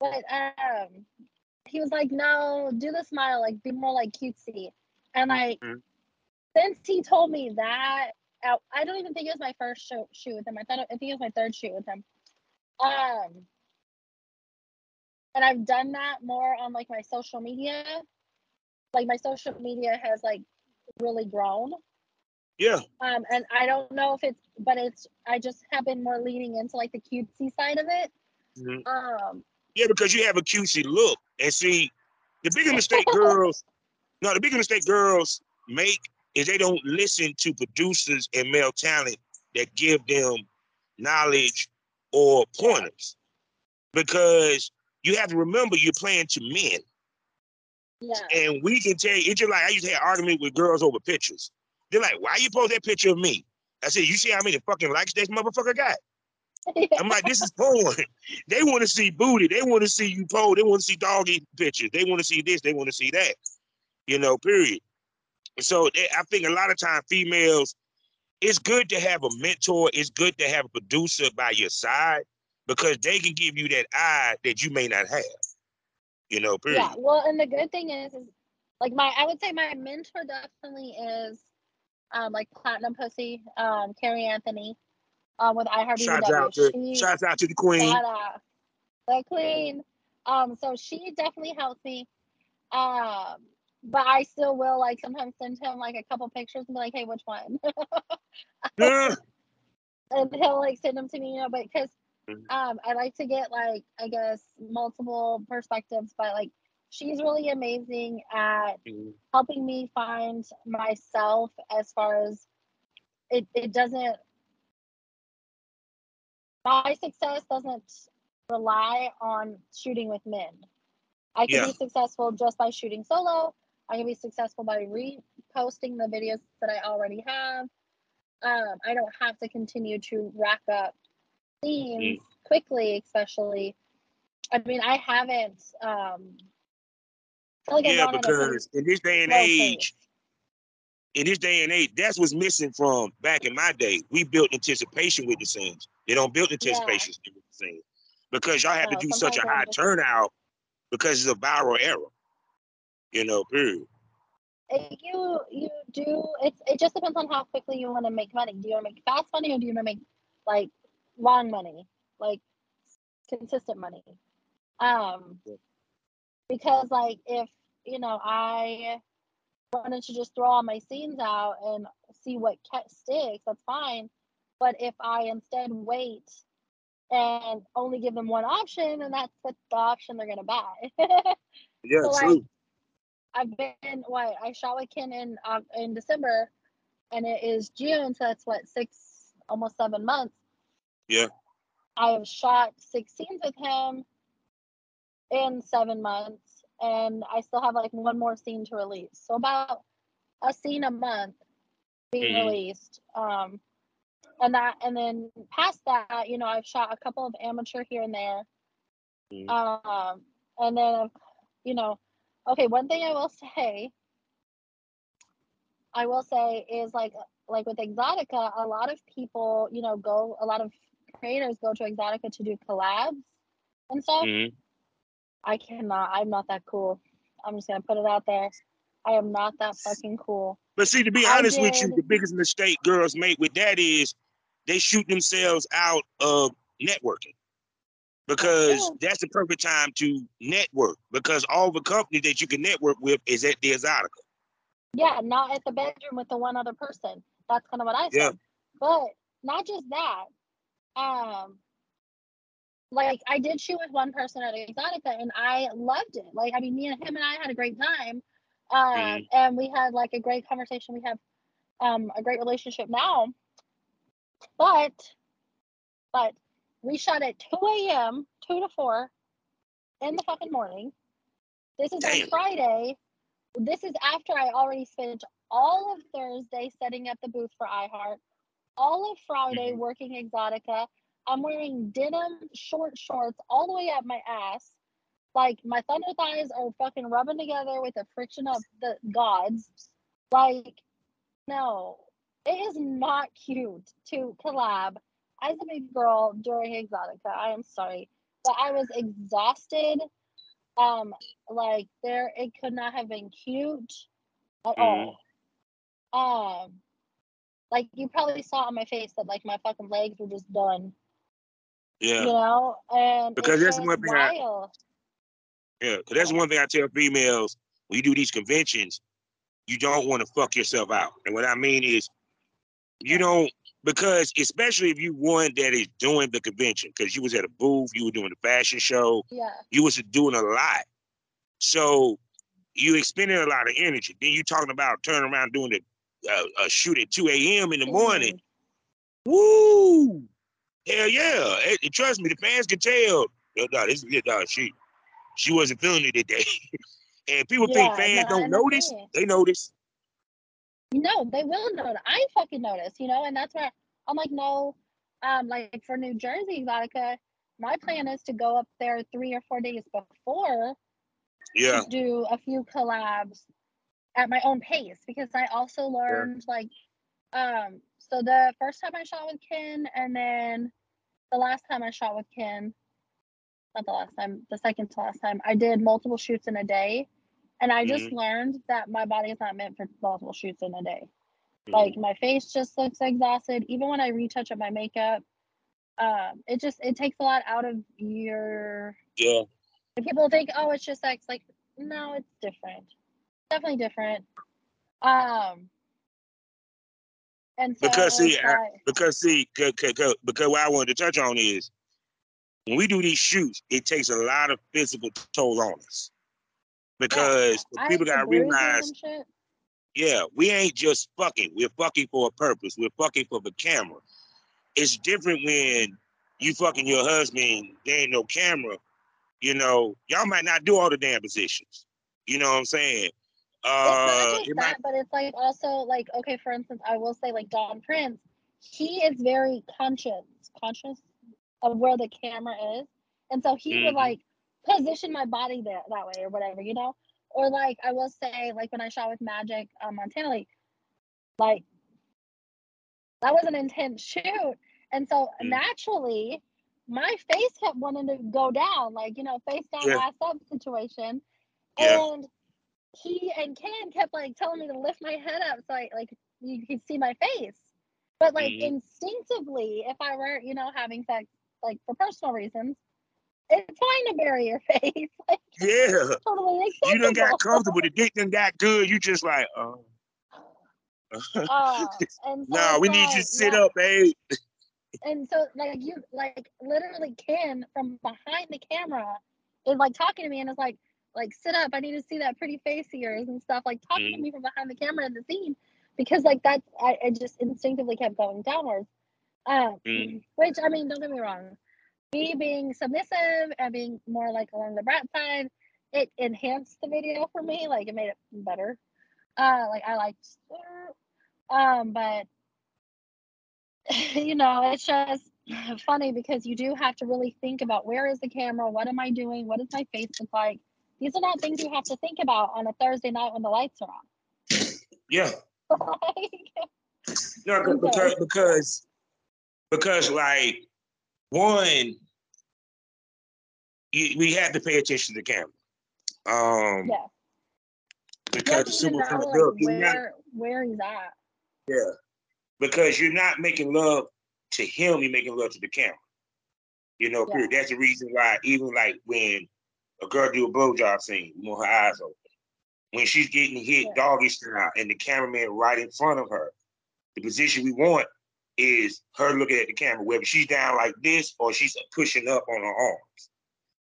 But he was like, no, do the smile. Like, be more like cutesy. And like, since he told me that, I don't even think it was my first shoot with him. I think it was my third shoot with him. And I've done that more on like my social media. Like my social media has like really grown. Yeah. And I don't know if it's, but it's, I just have been more leaning into like the cutesy side of it. Mm-hmm. Yeah, because you have a cutesy look. And see, the bigger mistake girls make is they don't listen to producers and male talent that give them knowledge or pointers. Because you have to remember you're playing to men. Yeah. And we can tell you, it's just like I used to have an argument with girls over pictures. They're like, why you post that picture of me? I said, you see how many fucking likes this motherfucker got? I'm like, this is porn. They want to see booty. They want to see you pose. They want to see dog eating pictures. They want to see this. They want to see that. You know, period. So I think a lot of time females, it's good to have a mentor. It's good to have a producer by your side because they can give you that eye that you may not have. You know, period. Yeah, well, and the good thing is like I would say my mentor definitely is like Platinum Pussy, Carrie Anthony, with iHeartBW. Shouts out to the queen. The queen. So she definitely helped me. But I still will like sometimes send him like a couple pictures and be like, hey, which one? Yeah. And he'll like send them to me, you know, but because I like to get like, I guess, multiple perspectives, but like she's really amazing at helping me find myself as far as my success doesn't rely on shooting with men. I can be successful just by shooting solo. I can be successful by reposting the videos that I already have. I don't have to continue to rack up scenes quickly, especially. I mean, I haven't. Because in this day and age, that's what's missing from back in my day. We built anticipation with the scenes. They don't build anticipation with the scenes because y'all have to do such a high turnout because it's a viral era. You know, period. You do. It just depends on how quickly you want to make money. Do you want to make fast money or do you want to make like long money, like consistent money? Because like if you know I wanted to just throw all my scenes out and see what sticks, that's fine. But if I instead wait and only give them one option, and that's what the option they're gonna buy. Yeah, so, true. Like, I've been I shot with Ken in December, and it is June, so that's what 6, almost 7 months. Yeah. I have shot 6 scenes with him in 7 months, and I still have like one more scene to release. So about a scene a month being released, and then past that, you know, I've shot a couple of amateur here and there, and then you know. Okay, one thing I will say is like with Exotica, a lot of people, you know, a lot of creators go to Exotica to do collabs and stuff. Mm-hmm. I cannot. I'm not that cool. I'm just going to put it out there. I am not that fucking cool. But see, to be honest with you, the biggest mistake girls make with that is they shoot themselves out of networking, because that's the perfect time to network, because all the companies that you can network with is at the Exotica. Yeah, not at the bedroom with the one other person. That's kind of what I said. Yeah. But not just that. Like, I did shoot with one person at Exotica, and I loved it. Like, I mean, me and him and I had a great time. And we had, like, a great conversation. We have a great relationship now. But we shot at 2 a.m., 2 to 4 in the fucking morning. This is on Friday. This is after I already spent all of Thursday setting up the booth for iHeart, all of Friday working Exotica. I'm wearing denim short shorts all the way up my ass. Like, my thunder thighs are fucking rubbing together with the friction of the gods. Like, no. It is not cute to collab as a big girl during Exotica. I am sorry. But I was exhausted. Like, there, it could not have been cute at all. Like, you probably saw on my face that, like, my fucking legs were just done. Yeah. You know? And because that's one thing I tell females, when you do these conventions, you don't want to fuck yourself out. And what I mean is, you don't, because especially if you one that is doing the convention, because you was at a booth, you were doing a fashion show, you was doing a lot. So you expending a lot of energy. Then you talking about turning around doing a shoot at 2 a.m. in the morning. Woo! Hell yeah. And trust me, the fans can tell, she wasn't feeling it today. And people think fans don't notice. They notice. No, they will notice. I fucking notice, you know, and that's where I'm like, no, like for New Jersey Exotica, my plan is to go up there 3 or 4 days before to do a few collabs at my own pace, because I also learned like, so the first time I shot with Ken, and then the last time I shot with Ken, the second to last time, I did multiple shoots in a day. And I just learned that my body is not meant for multiple shoots in a day. Like, my face just looks exhausted. Even when I retouch up my makeup, it takes a lot out of your... Yeah. And people think, oh, it's just sex. Like, no, it's different. Definitely different. And so because what I wanted to touch on is, when we do these shoots, it takes a lot of physical toll on us, because people gotta realize, we ain't just fucking. We're fucking for a purpose. We're fucking for the camera. It's different when you fucking your husband, there ain't no camera. You know, y'all might not do all the damn positions. You know what I'm saying? But it's like also like, okay, for instance, I will say like Don Prince, he is very conscious of where the camera is. And so he would like position my body there that way or whatever, you know? Or like, I will say like when I shot with Magic Montana, like that was an intense shoot. And so naturally my face kept wanting to go down, like, you know, face down, ass up situation. Yeah. And he and Ken kept like telling me to lift my head up so I like you could see my face. But like instinctively, if I were, you know, having sex, like for personal reasons, it's fine to bury your face. Like, yeah, totally acceptable. You done got comfortable. The dick done got good. You just like, oh. And so no, we need you to sit up, babe. And so like you like literally Ken from behind the camera is like talking to me and is like sit up. I need to see that pretty face of yours and stuff. Like talking to me from behind the camera in the scene, because like that, I just instinctively kept going downwards. Which I mean, don't get me wrong. Me being submissive and being more like along the brat side, it enhanced the video for me. Like it made it better. Like I liked, but you know, it's just funny because you do have to really think about where is the camera, what am I doing, what does my face look like? These are not things you have to think about on a Thursday night when the lights are on. Yeah. No, because like. One, we had to pay attention to the camera. Yeah. Because the super not, like, love, where he's at. Yeah. Because you're not making love to him, you're making love to the camera. You know, yeah. That's the reason why, even like when a girl do a blowjob scene, you know, her eyes open. When she's getting hit doggy style and the cameraman right in front of her, the position we want is her looking at the camera, whether she's down like this or she's pushing up on her arms.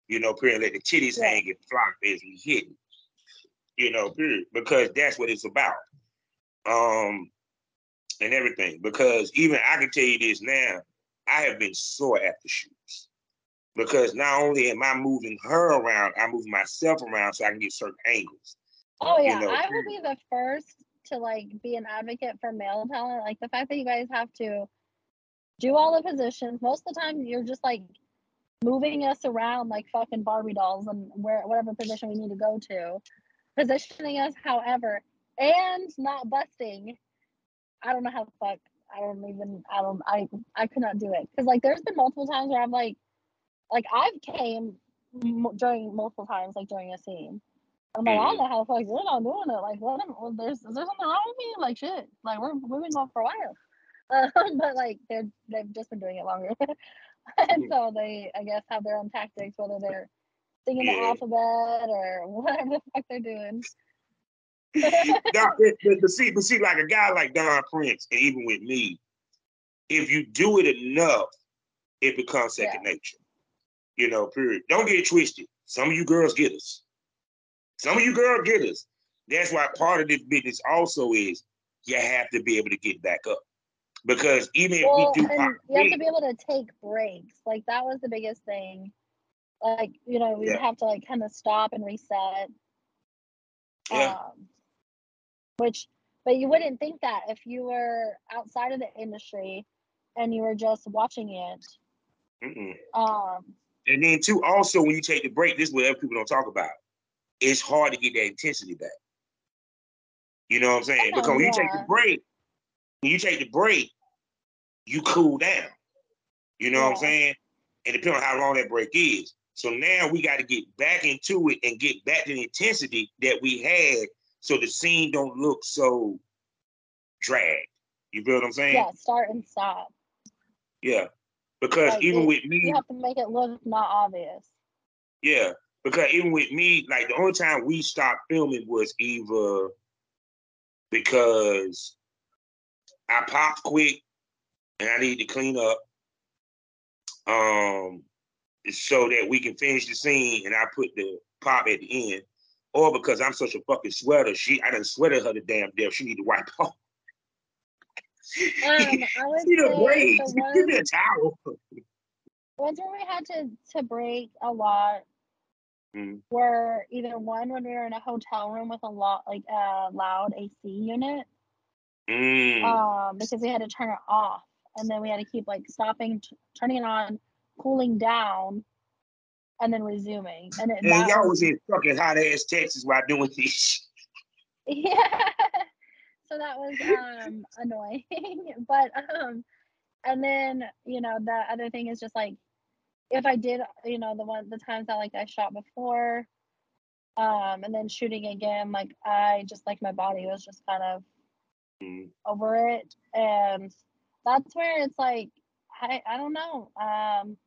You know, period. Let the titties hang and flop as we hit it. You know, period. Because that's what it's about. And everything. Because even I can tell you this now, I have been sore after shoots. Because not only am I moving her around, I'm moving myself around so I can get certain angles. Oh, yeah. You know, I will be the first to, like, be an advocate for male talent. Like, the fact that you guys have to do all the positions. Most of the time, you're just, like, moving us around like fucking Barbie dolls and whatever position we need to go to. Positioning us, however, and not busting. I don't know how the fuck. I could not do it. Because, like, there's been multiple times where I'm, like, I've came during multiple times, like, during a scene. I'm like, I don't know how the fuck we're not doing it. Like, what? Is there something wrong with me? Like, shit. Like, we've been going for a while. But, like, they've just been doing it longer. And so they, I guess, have their own tactics, whether they're singing the alphabet or whatever the fuck they're doing. But see, like a guy like Don Prince, and even with me, if you do it enough, it becomes second nature. You know, period. Don't get it twisted. Some of you girls get us. That's why part of this business also is you have to be able to get back up. Because even if we do pop, you have to be able to take breaks. Like, that was the biggest thing. Like, you know, we have to, like, kind of stop and reset. Yeah. But you wouldn't think that if you were outside of the industry and you were just watching it. And then, too, also, when you take the break, this is what other people don't talk about. It's hard to get that intensity back. You know what I'm saying? Because when you take the break, you cool down. You know what I'm saying? And depending on how long that break is. So now we got to get back into it and get back to the intensity that we had so the scene don't look so dragged. You feel what I'm saying? Yeah, start and stop. Yeah. Because like, even with me... You have to make it look not obvious. Yeah. Because even with me, like, the only time we stopped filming was either because... I popped quick, and I need to clean up so that we can finish the scene, and I put the pop at the end. Or because I'm such a fucking sweater, I done sweated her to damn death. She need to wipe off. She done braids. Give me a towel. Ones where we had to break a lot were either one when we were in a hotel room with a lot like a loud AC unit. Because we had to turn it off, and then we had to keep like stopping, turning it on, cooling down, and then resuming. And y'all was in fucking hot ass Texas while doing this. Yeah, so that was annoying. But and then you know the other thing is just like if I did you know the times that like I shot before, and then shooting again like I just like my body was just kind of. Over it, and that's where it's like I don't know some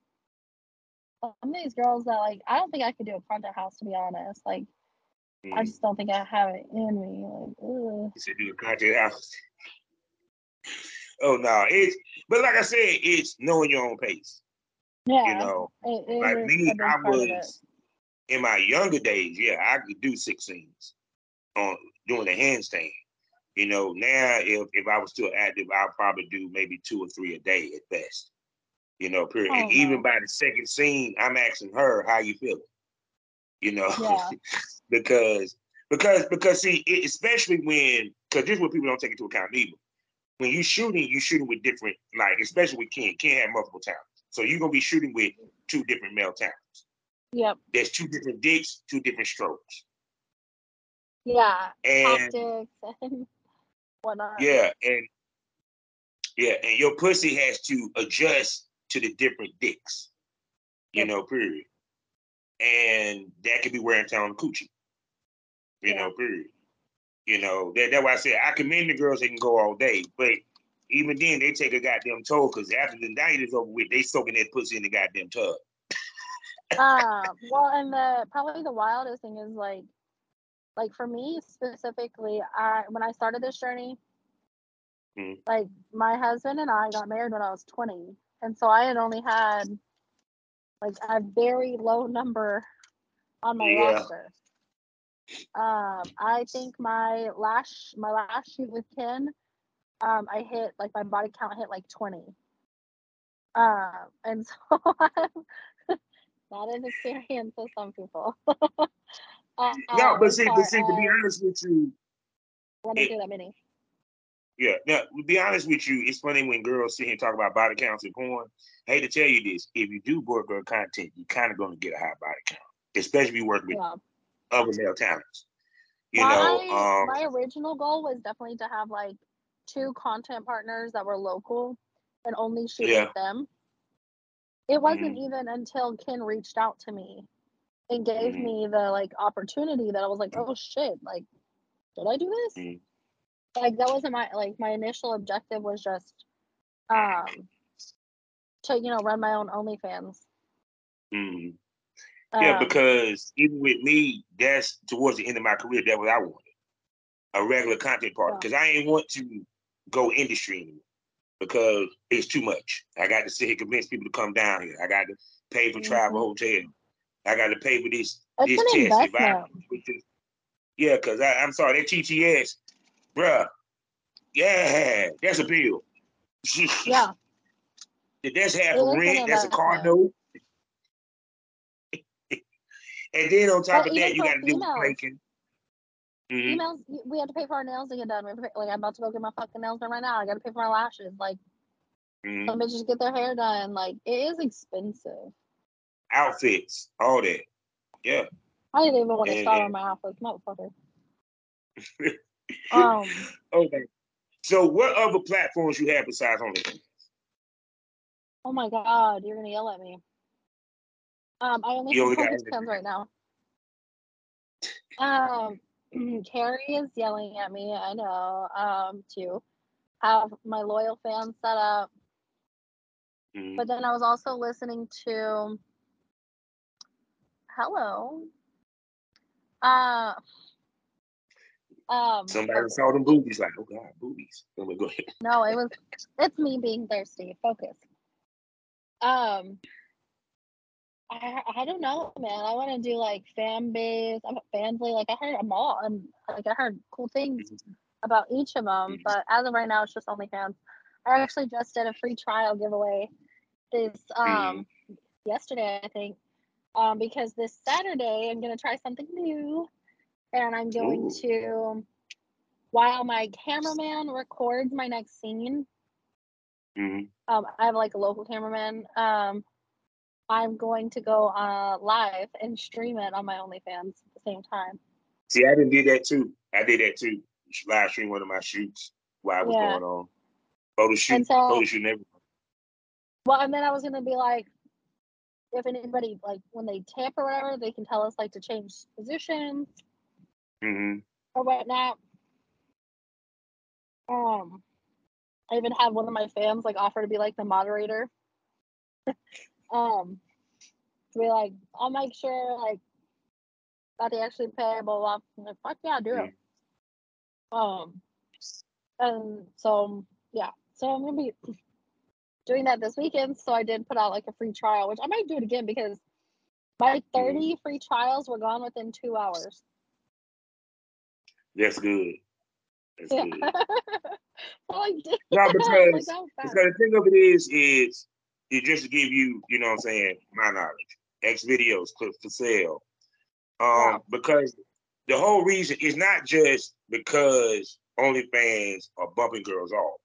of these girls that like I don't think I could do a content house to be honest like I just don't think I have it in me like you should do a content house. It's but like I said it's knowing your own pace you know it like me I was in my younger days I could do 6 scenes on doing a handstand. You know, now if I was still active, I'd probably do maybe 2 or 3 a day at best. You know, period. Oh, and even by the second scene, I'm asking her how you feeling. You know, because see, especially because this is what people don't take into account either. When you're shooting with different, like especially with Ken. Ken had multiple talents, so you're gonna be shooting with 2 different male talents. Yep. There's 2 different dicks, 2 different strokes. Yeah. And whatnot. And your pussy has to adjust to the different dicks, you know, period. and that could be wearing down coochie. You know, period. You know, that's why I said I commend the girls, they can go all day, but even then they take a goddamn toe, because after the night is over with, they soaking that pussy in the goddamn tub. Well, and probably the wildest thing is like for me specifically, when I started this journey, like my husband and I got married when I was 20, and so I had only had like a very low number on my roster. I think my last shoot with Ken, I hit like my body count hit like 20. And so I'm not an experience with some people. No, but see, to be honest with you, when I do that many. Yeah, now to be honest with you, it's funny when girls sit here and talk about body counts and porn. I hate to tell you this: if you do board girl content, you're kind of going to get a high body count, especially if you work with other male talents. My original goal was definitely to have like 2 content partners that were local and only shoot with them. It wasn't even until Ken reached out to me and gave me the like opportunity that I was like, oh shit, like, did I do this? Like, that wasn't my initial objective was just to, you know, run my own OnlyFans. Yeah, because even with me, that's towards the end of my career, that's what I wanted. A regular content partner. Because I ain't want to go industry anymore because it's too much. I got to sit here and convince people to come down here. I got to pay for travel, hotel. I got to pay for this test. Yeah, because I'm sorry, that TTS, bruh, yeah, that's a bill. Yeah. That's half a rent, that's a car note. And then on top of that, you got to do making. Emails, we have to pay for our nails to get done. I'm about to go get my fucking nails done right now. I got to pay for my lashes. Like, some bitches get their hair done. Like, it is expensive. Outfits, all that. Yeah. I didn't even want to start on my outfits, motherfucker. Okay. So, what other platforms you have besides OnlyFans? Oh my God, you're gonna yell at me. I only have OnlyFans right now. Carrie is yelling at me. I know. To have my loyal fans set up, but then I was also listening to somebody saw them boobies, like, oh God, boobies. Let me go ahead. No, it's me being thirsty. Focus. I don't know, man. I want to do like Fanbase. I'm a Fanly. Like, I heard them all, and like I heard cool things about each of them. But as of right now, it's just OnlyFans. I actually just did a free trial giveaway this yesterday, I think, because this Saturday I'm gonna try something new. And I'm going to, while my cameraman records my next scene, I have like a local cameraman, I'm going to go live and stream it on my OnlyFans at the same time. See, I did that too. Live stream one of my shoots while I was going on. Photo shoot and everything. Well, and then I was going to be like, if anybody, like when they tip or whatever, they can tell us like to change positions. Or whatnot. I even had one of my fans like offer to be like the moderator. To be like, I'll make sure like that they actually pay, blah blah. I'm like, fuck yeah, do it. And so so I'm gonna be doing that this weekend. So I did put out like a free trial, which I might do it again because my 30 free trials were gone within 2 hours. That's good. That's good. No, because the thing of it is it just to give you, you know what I'm saying, my knowledge. X videos, clips for sale. Because the whole reason is not just because OnlyFans are bumping girls off.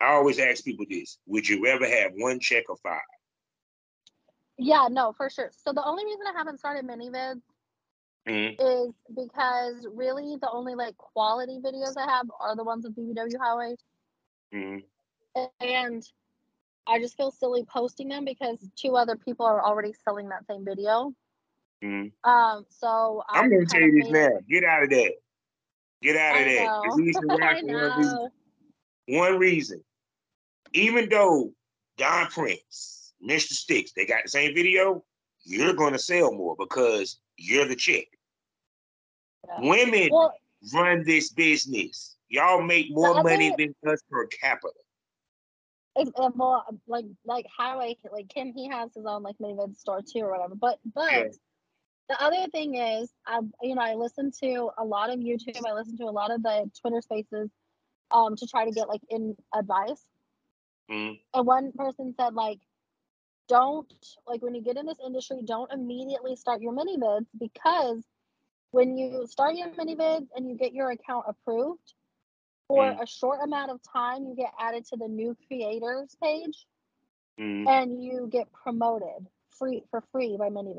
I always ask people this: would you ever have one check or 5? Yeah, no, for sure. So the only reason I haven't started ManyVids is because really the only like quality videos I have are the ones with BBW Highway, and I just feel silly posting them because 2 other people are already selling that same video. Mm-hmm. So I'm going to tell you this now. Get out of that. Get out of that. The reason why one reason. Even though Don Prince, Mr. Sticks, they got the same video, you're going to sell more because you're the chick. Yeah. Women run this business. Y'all make more money than us per capita. It's more like Highway, like Kim, he has his own like ManyVids store too or whatever. But yeah. The other thing is, I listen to a lot of YouTube. I listen to a lot of the Twitter spaces to try to get like in advice. Mm-hmm. And one person said don't when you get in this industry, don't immediately start your ManyVids, because when you start your ManyVids and you get your account approved, for a short amount of time, you get added to the new creators page, and you get promoted for free by ManyVids.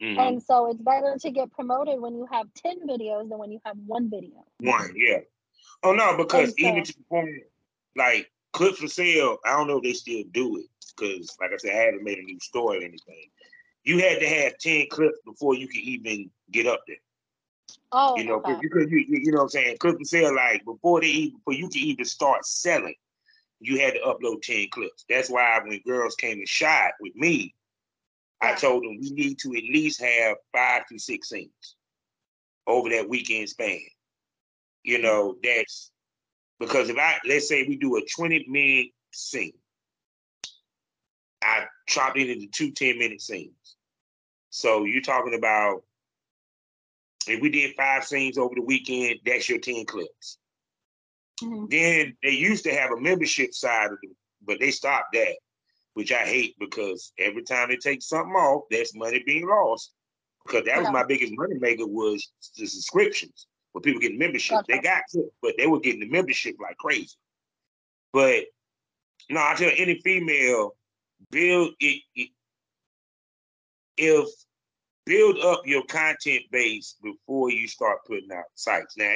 Mm-hmm. And so it's better to get promoted when you have 10 videos than when you have one video. One, yeah. Oh no, because even to the point, Clip for Sale, I don't know if they still do it, because like I said, I haven't made a new store or anything. You had to have 10 clips before you could even get up there. Oh, you know what I'm saying? Clip for Sale, before you could even start selling, you had to upload 10 clips. That's why when girls came and shot with me, I told them we need to at least have 5 to 6 scenes over that weekend span. You know, that's because if let's say we do a 20-minute scene, I chopped it into two 10-minute scenes. So you're talking about if we did 5 scenes over the weekend, that's your 10 clips. Mm-hmm. Then they used to have a membership side of it, but they stopped that, which I hate, because every time they take something off, that's money being lost. Because that was my biggest moneymaker, was the subscriptions. When people get membership, they got it, but they were getting the membership like crazy. But no, I tell any female, build up your content base before you start putting out sites. Now,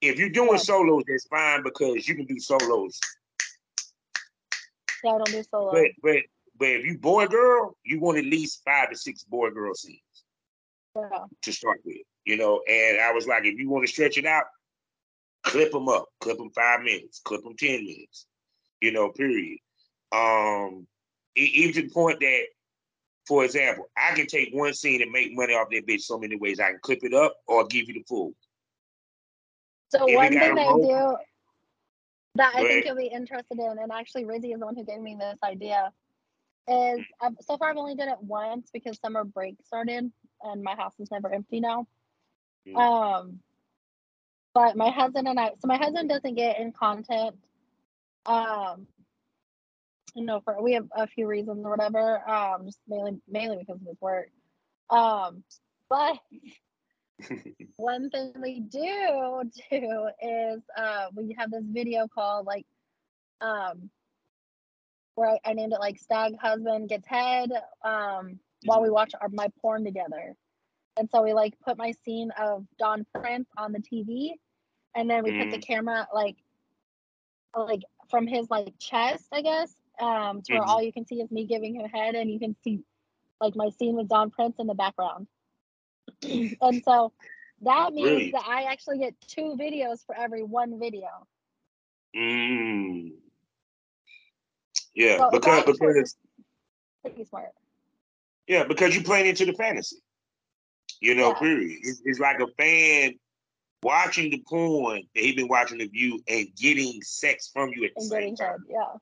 if you're doing solos, that's fine, because you can do solos. Yeah, I don't do solos. But if you boy girl, you want at least 5 to 6 boy girl scenes to start with, you know. And I was like, if you want to stretch it out, clip them up, clip them 5 minutes, clip them 10 minutes, you know. Period. Even to the point that, for example, I can take one scene and make money off that bitch so many ways. I can clip it up or give you the full. So if one thing I do that I think you'll be interested in, and actually Rizzy is the one who gave me this idea, is so far I've only done it once because summer break started and my house is never empty now. Mm. But my husband and I, so my husband doesn't get in content, we have a few reasons or whatever, just mainly because of his work. But one thing we do is we have this video called where I named it Stag Husband Gets Head, while we watch my porn together. And so we put my scene of Don Prince on the TV, and then we put the camera from his chest, I guess, to where all you can see is me giving him head, and you can see my scene with Don Prince in the background. And so that means that I actually get 2 videos for every 1 video. Mm. Yeah, so because pretty smart. Yeah, because you're playing into the fantasy. You know, period. It's like a fan watching the porn that he's been watching the view and getting sex from you at the same time. Head,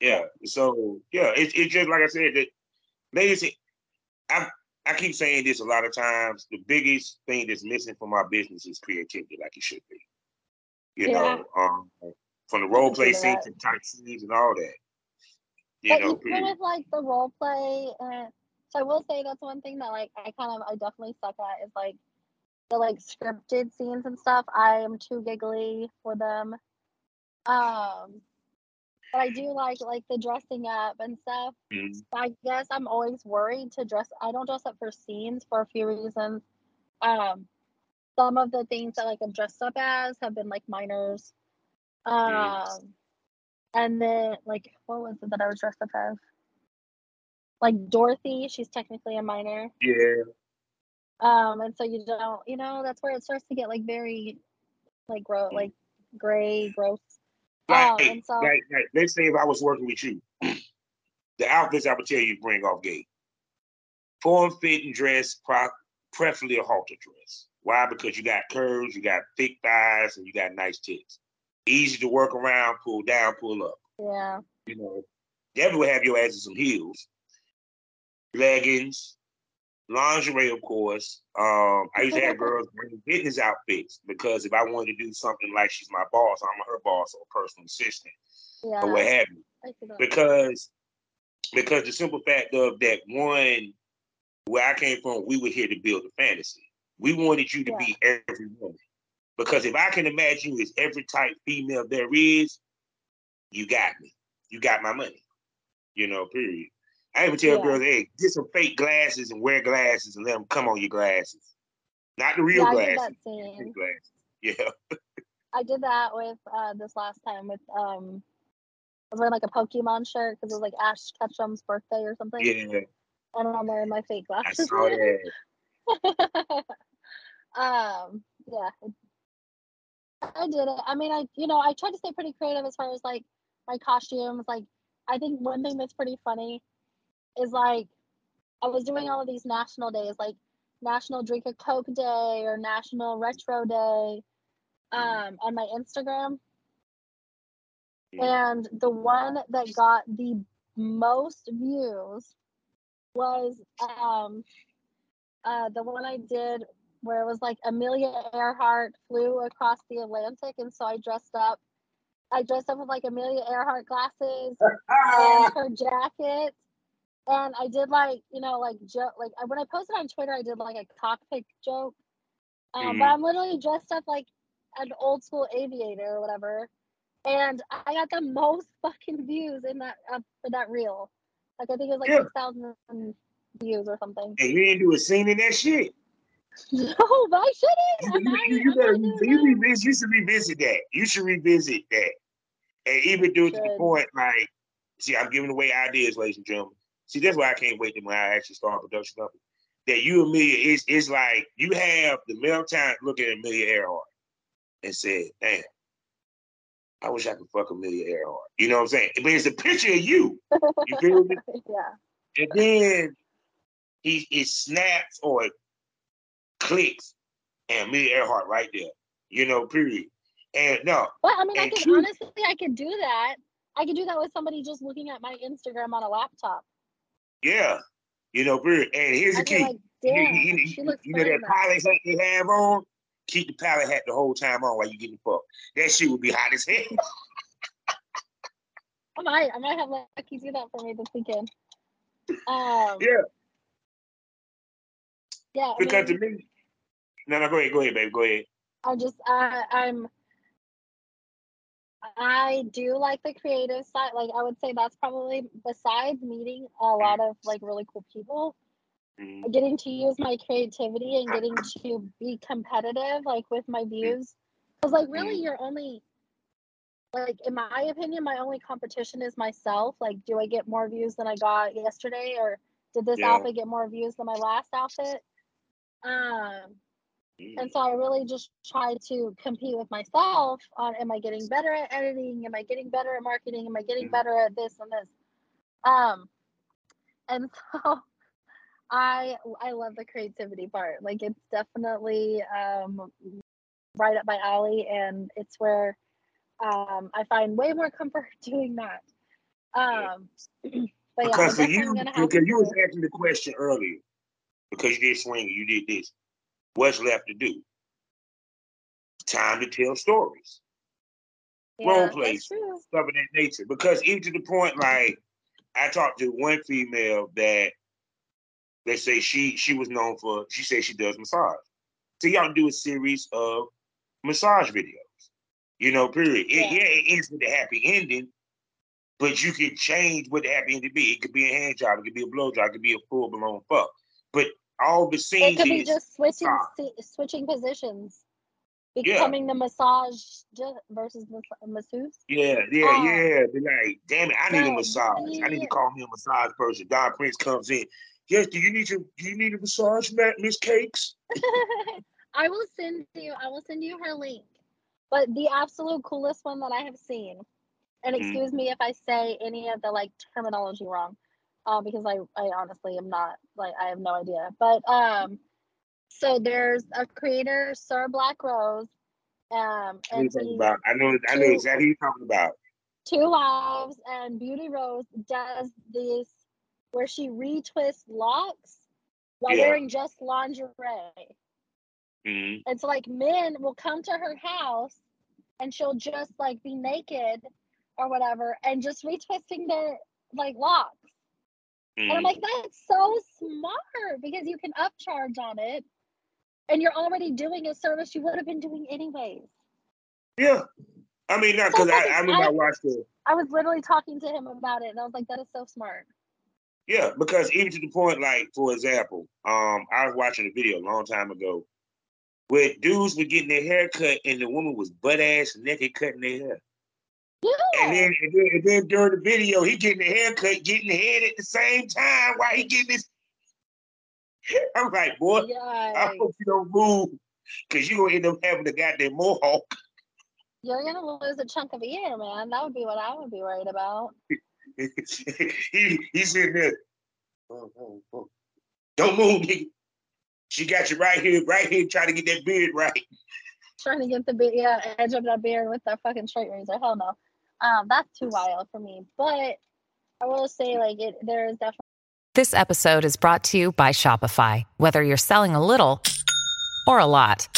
yeah. So yeah, it's just like I said, that ladies, I keep saying this a lot of times. The biggest thing that's missing from our business is creativity, like it should be. You know, from the role play scenes and type scenes and all that. Even with the role play, so I will say that's one thing that I definitely suck at is the scripted scenes and stuff. I am too giggly for them. But I do like the dressing up and stuff. Mm-hmm. I guess I'm always worried to dress. I don't dress up for scenes for a few reasons. Some of the things that I'm dressed up as have been minors. And then what was it that I was dressed up as? like Dorothy, she's technically a minor. Yeah. And so you don't, you know, that's where it starts to get like very, like, gray, gross. Right, and so, right. Let's say if I was working with you, the outfits I would tell you to bring off gay. Form-fitting dress, preferably a halter dress. Why? Because you got curves, you got thick thighs, and you got nice tits. Easy to work around, pull down, pull up. Yeah. You know, definitely have your ass in some heels, leggings, lingerie, of course. I used to have girls bring business outfits because if I wanted to do something like she's my boss, I'm her boss or personal assistant, yeah, or what have you. Because the simple fact of that, one, where I came from, we were here to build a fantasy. We wanted you to be every woman. Because if I can imagine you as every type female there is, you got me. You got my money. You know, period. I even tell girls, hey, get some fake glasses and wear glasses and let them come on your glasses. Not the real glasses. Yeah. I did that with this last time with, I was wearing like a Pokemon shirt because it was like Ash Ketchum's birthday or something. Yeah. And I'm wearing my fake glasses. I saw that. Yeah. I did it. I mean, I tried to stay pretty creative as far as like my costumes. Like, I think one thing that's pretty funny is like I was doing all of these national days, like National Drink a Coke Day or National Retro Day on my Instagram. Yeah. And the one that got the most views was the one I did where it was like Amelia Earhart flew across the Atlantic, and so I dressed up with like Amelia Earhart glasses and her jacket, and I did like, you know, like joke, like when I posted on Twitter, I did like a cockpit joke, but I'm literally dressed up like an old school aviator or whatever, and I got the most fucking views in that for that reel. Like I think it was like 6,000 views or something. And you didn't do a scene in that shit. No, but I shouldn't. You should revisit that. You should revisit that. And even do it to the point, like, see, I'm giving away ideas, ladies and gentlemen. See, that's why I can't wait to when I actually start a production company. That you, Amelia, it's like you have the male talent looking at Amelia Earhart and said, damn, I wish I could fuck Amelia Earhart. You know what I'm saying? But it's a picture of you. You feel me? Yeah. And then he snaps or clicks and Amelia Earhart right there, you know, period. And no, well, I mean, I could do that with somebody just looking at my Instagram on a laptop, yeah, you know, period. And here's the key, like, you know, that pilot hat they have on, keep the pilot hat the whole time on while you getting fucked. That shit would be hot as hell. I might have Lucky do that for me this weekend. Yeah, because to me, no, go ahead, babe, go ahead. I do like the creative side. Like I would say that's probably, besides meeting a lot of like really cool people, getting to use my creativity and getting to be competitive, like with my views. Because like really, you're only, like in my opinion, my only competition is myself. Like, do I get more views than I got yesterday, or did this outfit get more views than my last outfit? And so I really just try to compete with myself on, am I getting better at editing? Am I getting better at marketing? Am I getting better at this and this? And so I love the creativity part. Like it's definitely right up my alley, and it's where I find way more comfort doing that. But because you was asking the question earlier, because you did swing, you did this. What's left to do? Time to tell stories. Yeah, role plays, stuff of that nature. Because even to the point, like I talked to one female that they say she was known for. She says she does massage. So y'all do a series of massage videos. You know, period. It ends with a happy ending. But you can change what the happy ending be. It could be a hand job. It could be a blow job. It could be a full blown fuck. But all the scenes. It could be just switching positions becoming the massage versus masseuse. Yeah. They're like, damn it, I need a massage. Yeah. I need to call me a massage person. Don Prince comes in. Yes, do you need a massage, Miss Cakes? I will send you her link. But the absolute coolest one that I have seen, and excuse me if I say any of the terminology wrong, because I honestly am not, I have no idea. But so there's a creator, Sir Black Rose, and I know exactly who you're talking about. Two Wives and Beauty Rose does this where she retwists locks while wearing just lingerie. Mm-hmm. And so men will come to her house and she'll just be naked or whatever and just retwisting their locks. Mm-hmm. And I'm like, that's so smart because you can upcharge on it and you're already doing a service you would have been doing anyways. Yeah. I mean, not because I remember I watched it. I was literally talking to him about it and I was like, that is so smart. Yeah, because even to the point, for example, I was watching a video a long time ago where dudes were getting their hair cut and the woman was butt-ass naked cutting their hair. Yeah. And then during the video, he getting the haircut, getting the head at the same time while he getting his... I'm like, boy, yikes. I hope you don't move because you're going to end up having a goddamn mohawk. You're going to lose a chunk of ear, man. That would be what I would be worried about. He's in there. Oh. Don't move, nigga. She got you right here, trying to get that beard right. Trying to get the beard, edge of that beard with that fucking straight razor. Hell no. That's too wild for me. But I will say, there is definitely... This episode is brought to you by Shopify. Whether you're selling a little or a lot,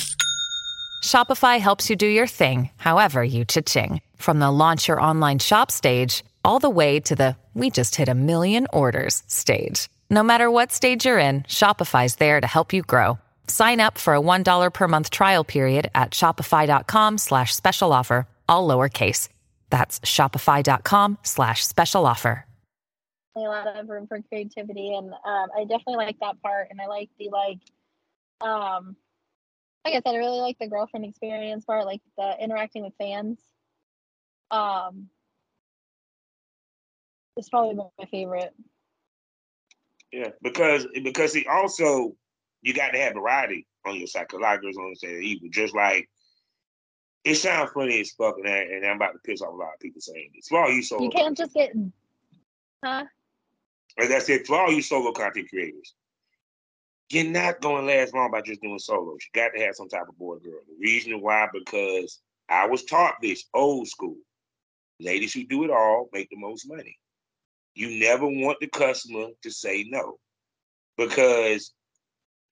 Shopify helps you do your thing, however you cha-ching. From the launch your online shop stage, all the way to the we just hit 1 million orders stage. No matter what stage you're in, Shopify's there to help you grow. Sign up for a $1 per month trial period at shopify.com/special offer, all lowercase. That's shopify.com/special offer. A lot of room for creativity, and I definitely like that part, and I like the, like I said, I really like the girlfriend experience part, like the interacting with fans. It's probably my favorite. Yeah, because he also, you got to have variety on your side. Because a lot of girls don't understand evil. Just it sounds funny as fuck, and I'm about to piss off a lot of people saying this. For all you solo, you can't just get, huh? Like I said, for all you solo content creators, you're not going to last long by just doing solos. You got to have some type of boy girl. The reason why, because I was taught this old school. Ladies who do it all make the most money. You never want the customer to say no, because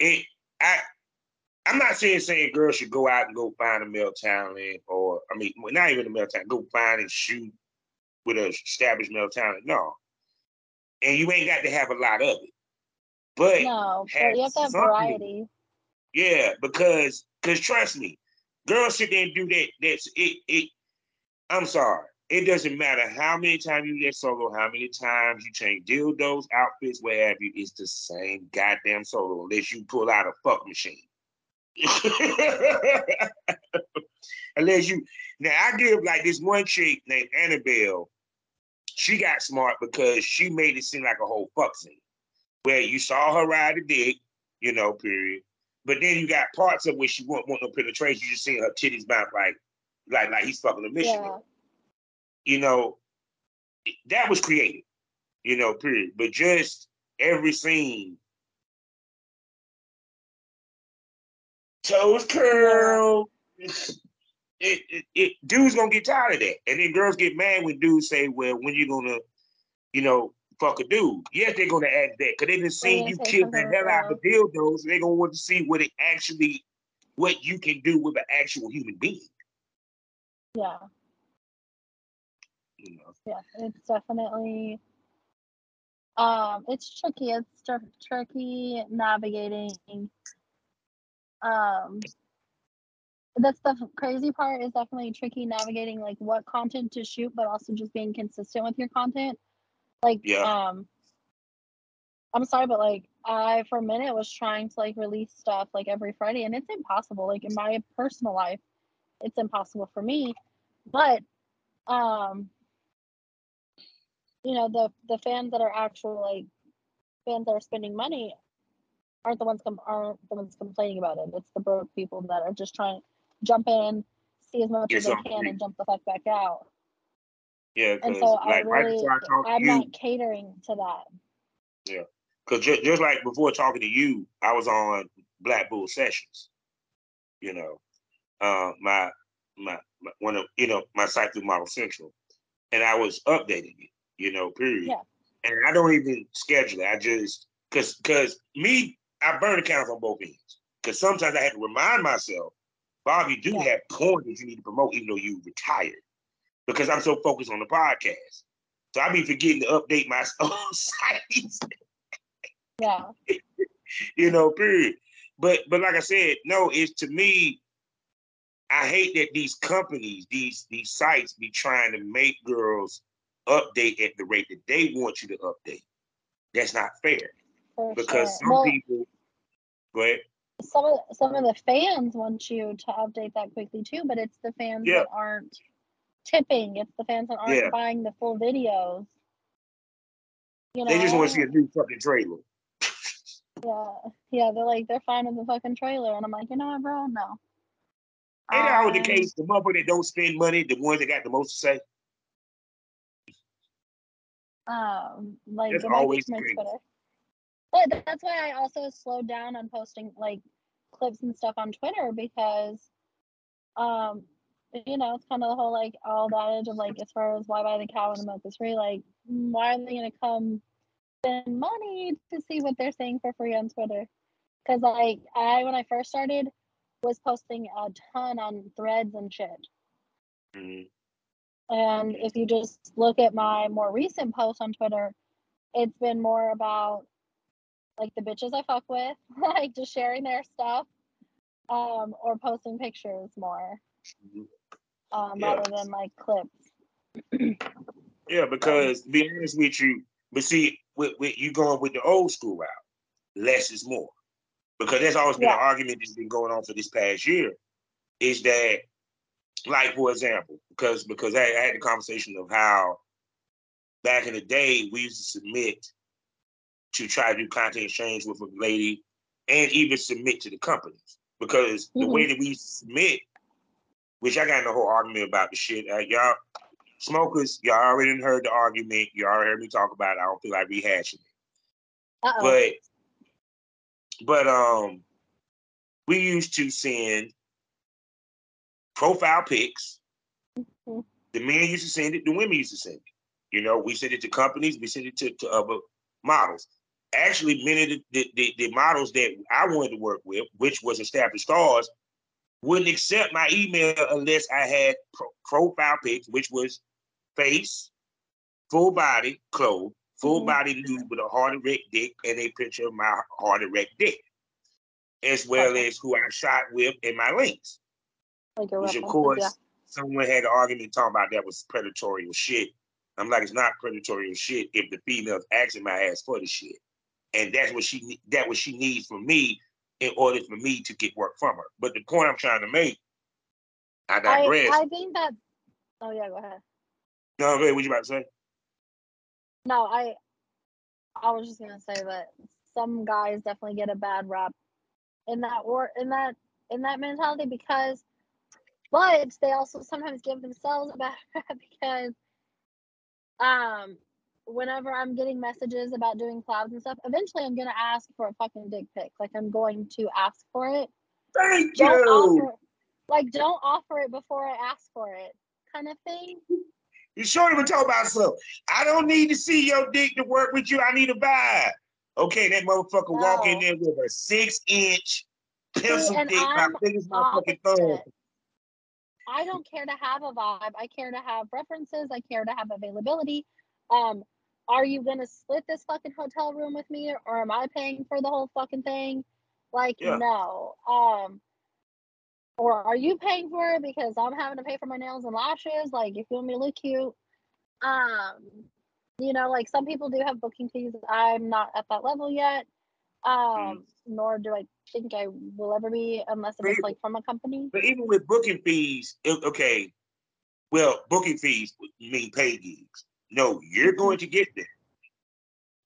I'm not saying girls should go out and go find a male talent, or I mean, not even a male talent, go find and shoot with an established male talent. No, and you ain't got to have a lot of it, but no, have you have to have variety. Yeah, because trust me, girls sit there and do that. That's it. I'm sorry. It doesn't matter how many times you get solo, how many times you change dildos, outfits, what have you. It's the same goddamn solo unless you pull out a fuck machine. Unless you... Now, I give this one chick named Annabelle. She got smart because she made it seem like a whole fuck scene. Where you saw her ride a dick, period. But then you got parts of where she won't want no penetration. You just see her titties bounce like he's fucking a missionary. Yeah. That was creative, period. But just every scene, toes curl, dudes gonna get tired of that. And then girls get mad when dudes say, well, when you gonna, fuck a dude? Yes, they're gonna ask that, because they didn't see you kill the hell out of dildos, and they're gonna want to see what you can do with an actual human being. Yeah. Yeah, it's definitely it's tricky. It's tricky navigating. That's the crazy part. Is definitely tricky navigating what content to shoot, but also just being consistent with your content. I'm sorry, but I for a minute was trying to release stuff every Friday, and it's impossible. In my personal life, it's impossible for me. But you know, the fans that are actual, like, fans that are spending money aren't the ones complaining about it. It's the broke people that are just trying to jump in, see as much as they can, and jump the fuck back out. Yeah, and so like, I'm not catering to that. Yeah, because just like before talking to you, I was on Black Bull Sessions. You know, my one of, you know, my site through Model Central, and I was updating it. You know, period. Yeah. And I don't even schedule it. I just because me, I burn accounts on both ends. Because sometimes I have to remind myself, Bob, you do have coins that you need to promote, even though you retired. Because I'm so focused on the podcast, so I be forgetting to update my own sites. Yeah, you know, period. But like I said, no, it's, to me, I hate that these companies, these sites, be trying to make girls update at the rate that they want you to update. That's not fair. For because sure. Some people. Go ahead. Some of the fans want you to update that quickly too, but it's the fans that aren't tipping. It's the fans that aren't buying the full videos. You know, they just want to see a new fucking trailer. Yeah, they're fine with the fucking trailer, and I'm like, you know what, bro, no. Ain't that always the case? The motherfuckers that don't spend money, the ones that got the most to say. That's always the case. But that's why I also slowed down on posting like clips and stuff on Twitter, because, you know, it's kind of the whole like old adage of like, as far as why buy the cow in the milk is free, like, why are they gonna come spend money to see what they're saying for free on Twitter? Because like when I first started, was posting a ton on Threads and shit. Mm-hmm. And if you just look at my more recent posts on Twitter, it's been more about like the bitches I fuck with, like just sharing their stuff, or posting pictures more. Mm-hmm. Rather than like clips. Yeah, because to be honest with you, but see, with you going with the old school route, less is more, because that's always been an argument that's been going on for this past year. Is that, like, for example, because I had the conversation of how back in the day we used to submit to try to do content exchange with a lady, and even submit to the companies, because the way that we submit. Which I got in a whole argument about the shit. Y'all, smokers, y'all already heard the argument. Y'all already heard me talk about it. I don't feel like rehashing it. Uh-oh. But we used to send profile pics. Mm-hmm. The men used to send it. The women used to send it. You know, we sent it to companies. We sent it to other models. Actually, many of the models that I wanted to work with, which was established stars, wouldn't accept my email unless I had profile pics, which was face, full body, clothes, full body nude with a hard erect dick, and a picture of my hard erect dick, as well as who I shot with in my links. Like which, of course, someone had an argument talking about that was predatory shit. I'm like, it's not predatory shit if the female's asking my ass for the shit, and that's what she needs from me, in order for me to get work from her. But the point I'm trying to make, I digress. I think that. Oh yeah, go ahead. No, really, what you about to say? No, I was just gonna say that some guys definitely get a bad rap in that in that mentality, because, but they also sometimes give themselves a bad rap, because whenever I'm getting messages about doing clouds and stuff, eventually I'm going to ask for a fucking dick pic. Like, I'm going to ask for it. Don't offer it before I ask for it, kind of thing. You sure even talk about something. I don't need to see your dick to work with you. I need a vibe. Okay, that motherfucker walk in there with a 6-inch pencil dick. My biggest motherfucking thumb. I don't care to have a vibe. I care to have references. I care to have availability. Are you going to split this fucking hotel room with me, or am I paying for the whole fucking thing? Like, no. Or are you paying for it, because I'm having to pay for my nails and lashes? Like, if you want me to look cute. You know, like, some people do have booking fees. I'm not at that level yet. nor do I think I will ever be, unless it's like from a company. But even with booking fees, okay, well, booking fees mean paid gigs. No, you're going to get there.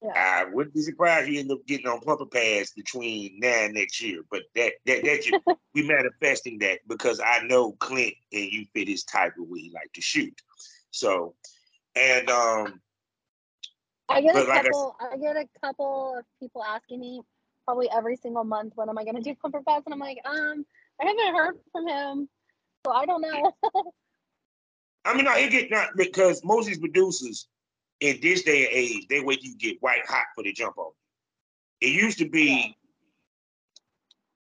Yeah. I wouldn't be surprised if you end up getting on Pumper Pass between now and next year. But that's just, we manifesting that, because I know Clint and you fit his type of way he like to shoot. So, and I get a couple of people asking me probably every single month, when am I going to do Pumper Pass? And I'm like, I haven't heard from him, so I don't know. I mean, because most of these producers, in this day and age, they wait till you get white hot for the jump on. It used to be,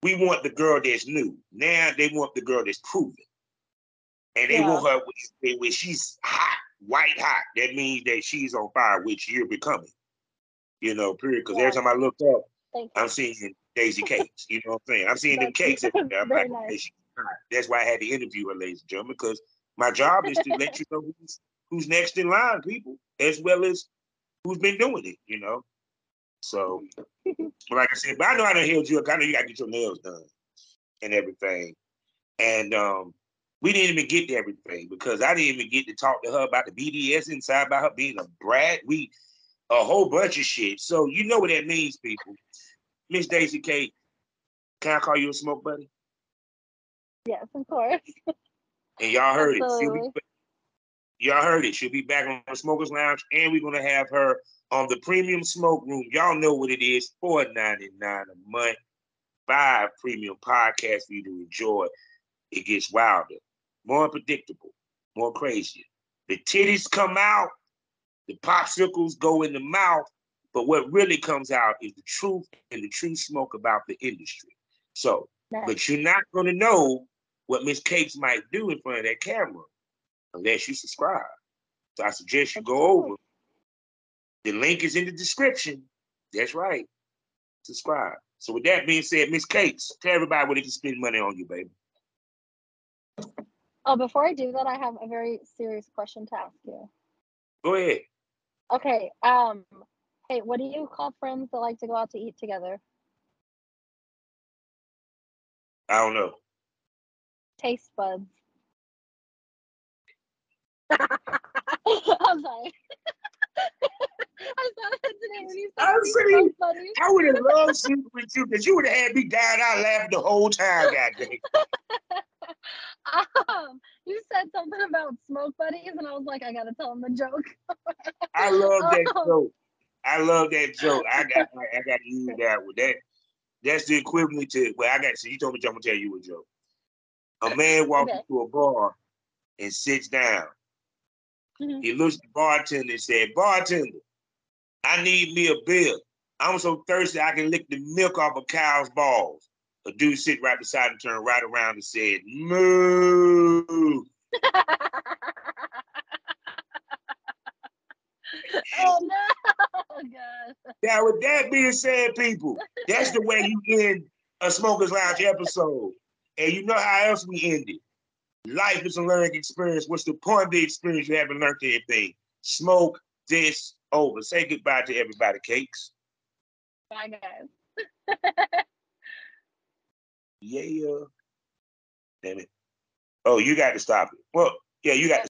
we want the girl that's new. Now they want the girl that's proven. And they want her when she's hot, white hot. That means that she's on fire, which you're becoming. You know, period. Because every time I look up, I'm seeing Dazey Kakez. You know what I'm saying? I'm seeing them cakes. I'm like, nice. That's why I had to interview her, ladies and gentlemen, because my job is to let you know who's next in line, people, as well as who's been doing it, you know? So, like I said, but I know I done held you up. I know you got to get your nails done and everything. And we didn't even get to everything, because I didn't even get to talk to her about the BDS inside, about her being a brat. We, a whole bunch of shit. So, you know what that means, people. Miss Dazey Kakez, can I call you a smoke buddy? Yes, of course. And y'all heard it. Y'all heard it. She'll be back on the Smokers Lounge, and we're going to have her on the Premium Smoke Room. Y'all know what it is, $4.99 a month, 5 premium podcasts for you to enjoy. It gets wilder, more unpredictable, more crazy. The titties come out, the popsicles go in the mouth, but what really comes out is the truth and the true smoke about the industry. So, but you're not going to know what Miss Kakez might do in front of that camera unless you subscribe. So I suggest you go over. The link is in the description. That's right. Subscribe. So with that being said, Miss Kakez, tell everybody where they can spend money on you, baby. Oh, before I do that, I have a very serious question to ask you. Go ahead. Okay. Hey, what do you call friends that like to go out to eat together? I don't know. Taste buds. I'm sorry. I thought that today when you said it was funny. I would have loved shooting with you, because you would have had me down. I laughed the whole time, goddamn. You said something about smoke buddies, and I was like, I gotta tell him the joke. I love that joke. I love that joke. I got to use that one. That's the equivalent to so you told me, I'm gonna tell you a joke. A man walks into a bar and sits down. He looks at the bartender and said, "Bartender, I need me a beer. I'm so thirsty I can lick the milk off a cow's balls." A dude sitting right beside him turned right around and said, "Moo." Oh no, God. Now, with that being said, people, that's the way you end a Smokers Lounge episode. And you know how else we end it. Life is a learning experience. What's the point of the experience? You haven't learned anything. Smoke this over. Say goodbye to everybody, Kakez. Bye, guys. Yeah. Damn it. Oh, you got to stop it. Well, yeah, you got to.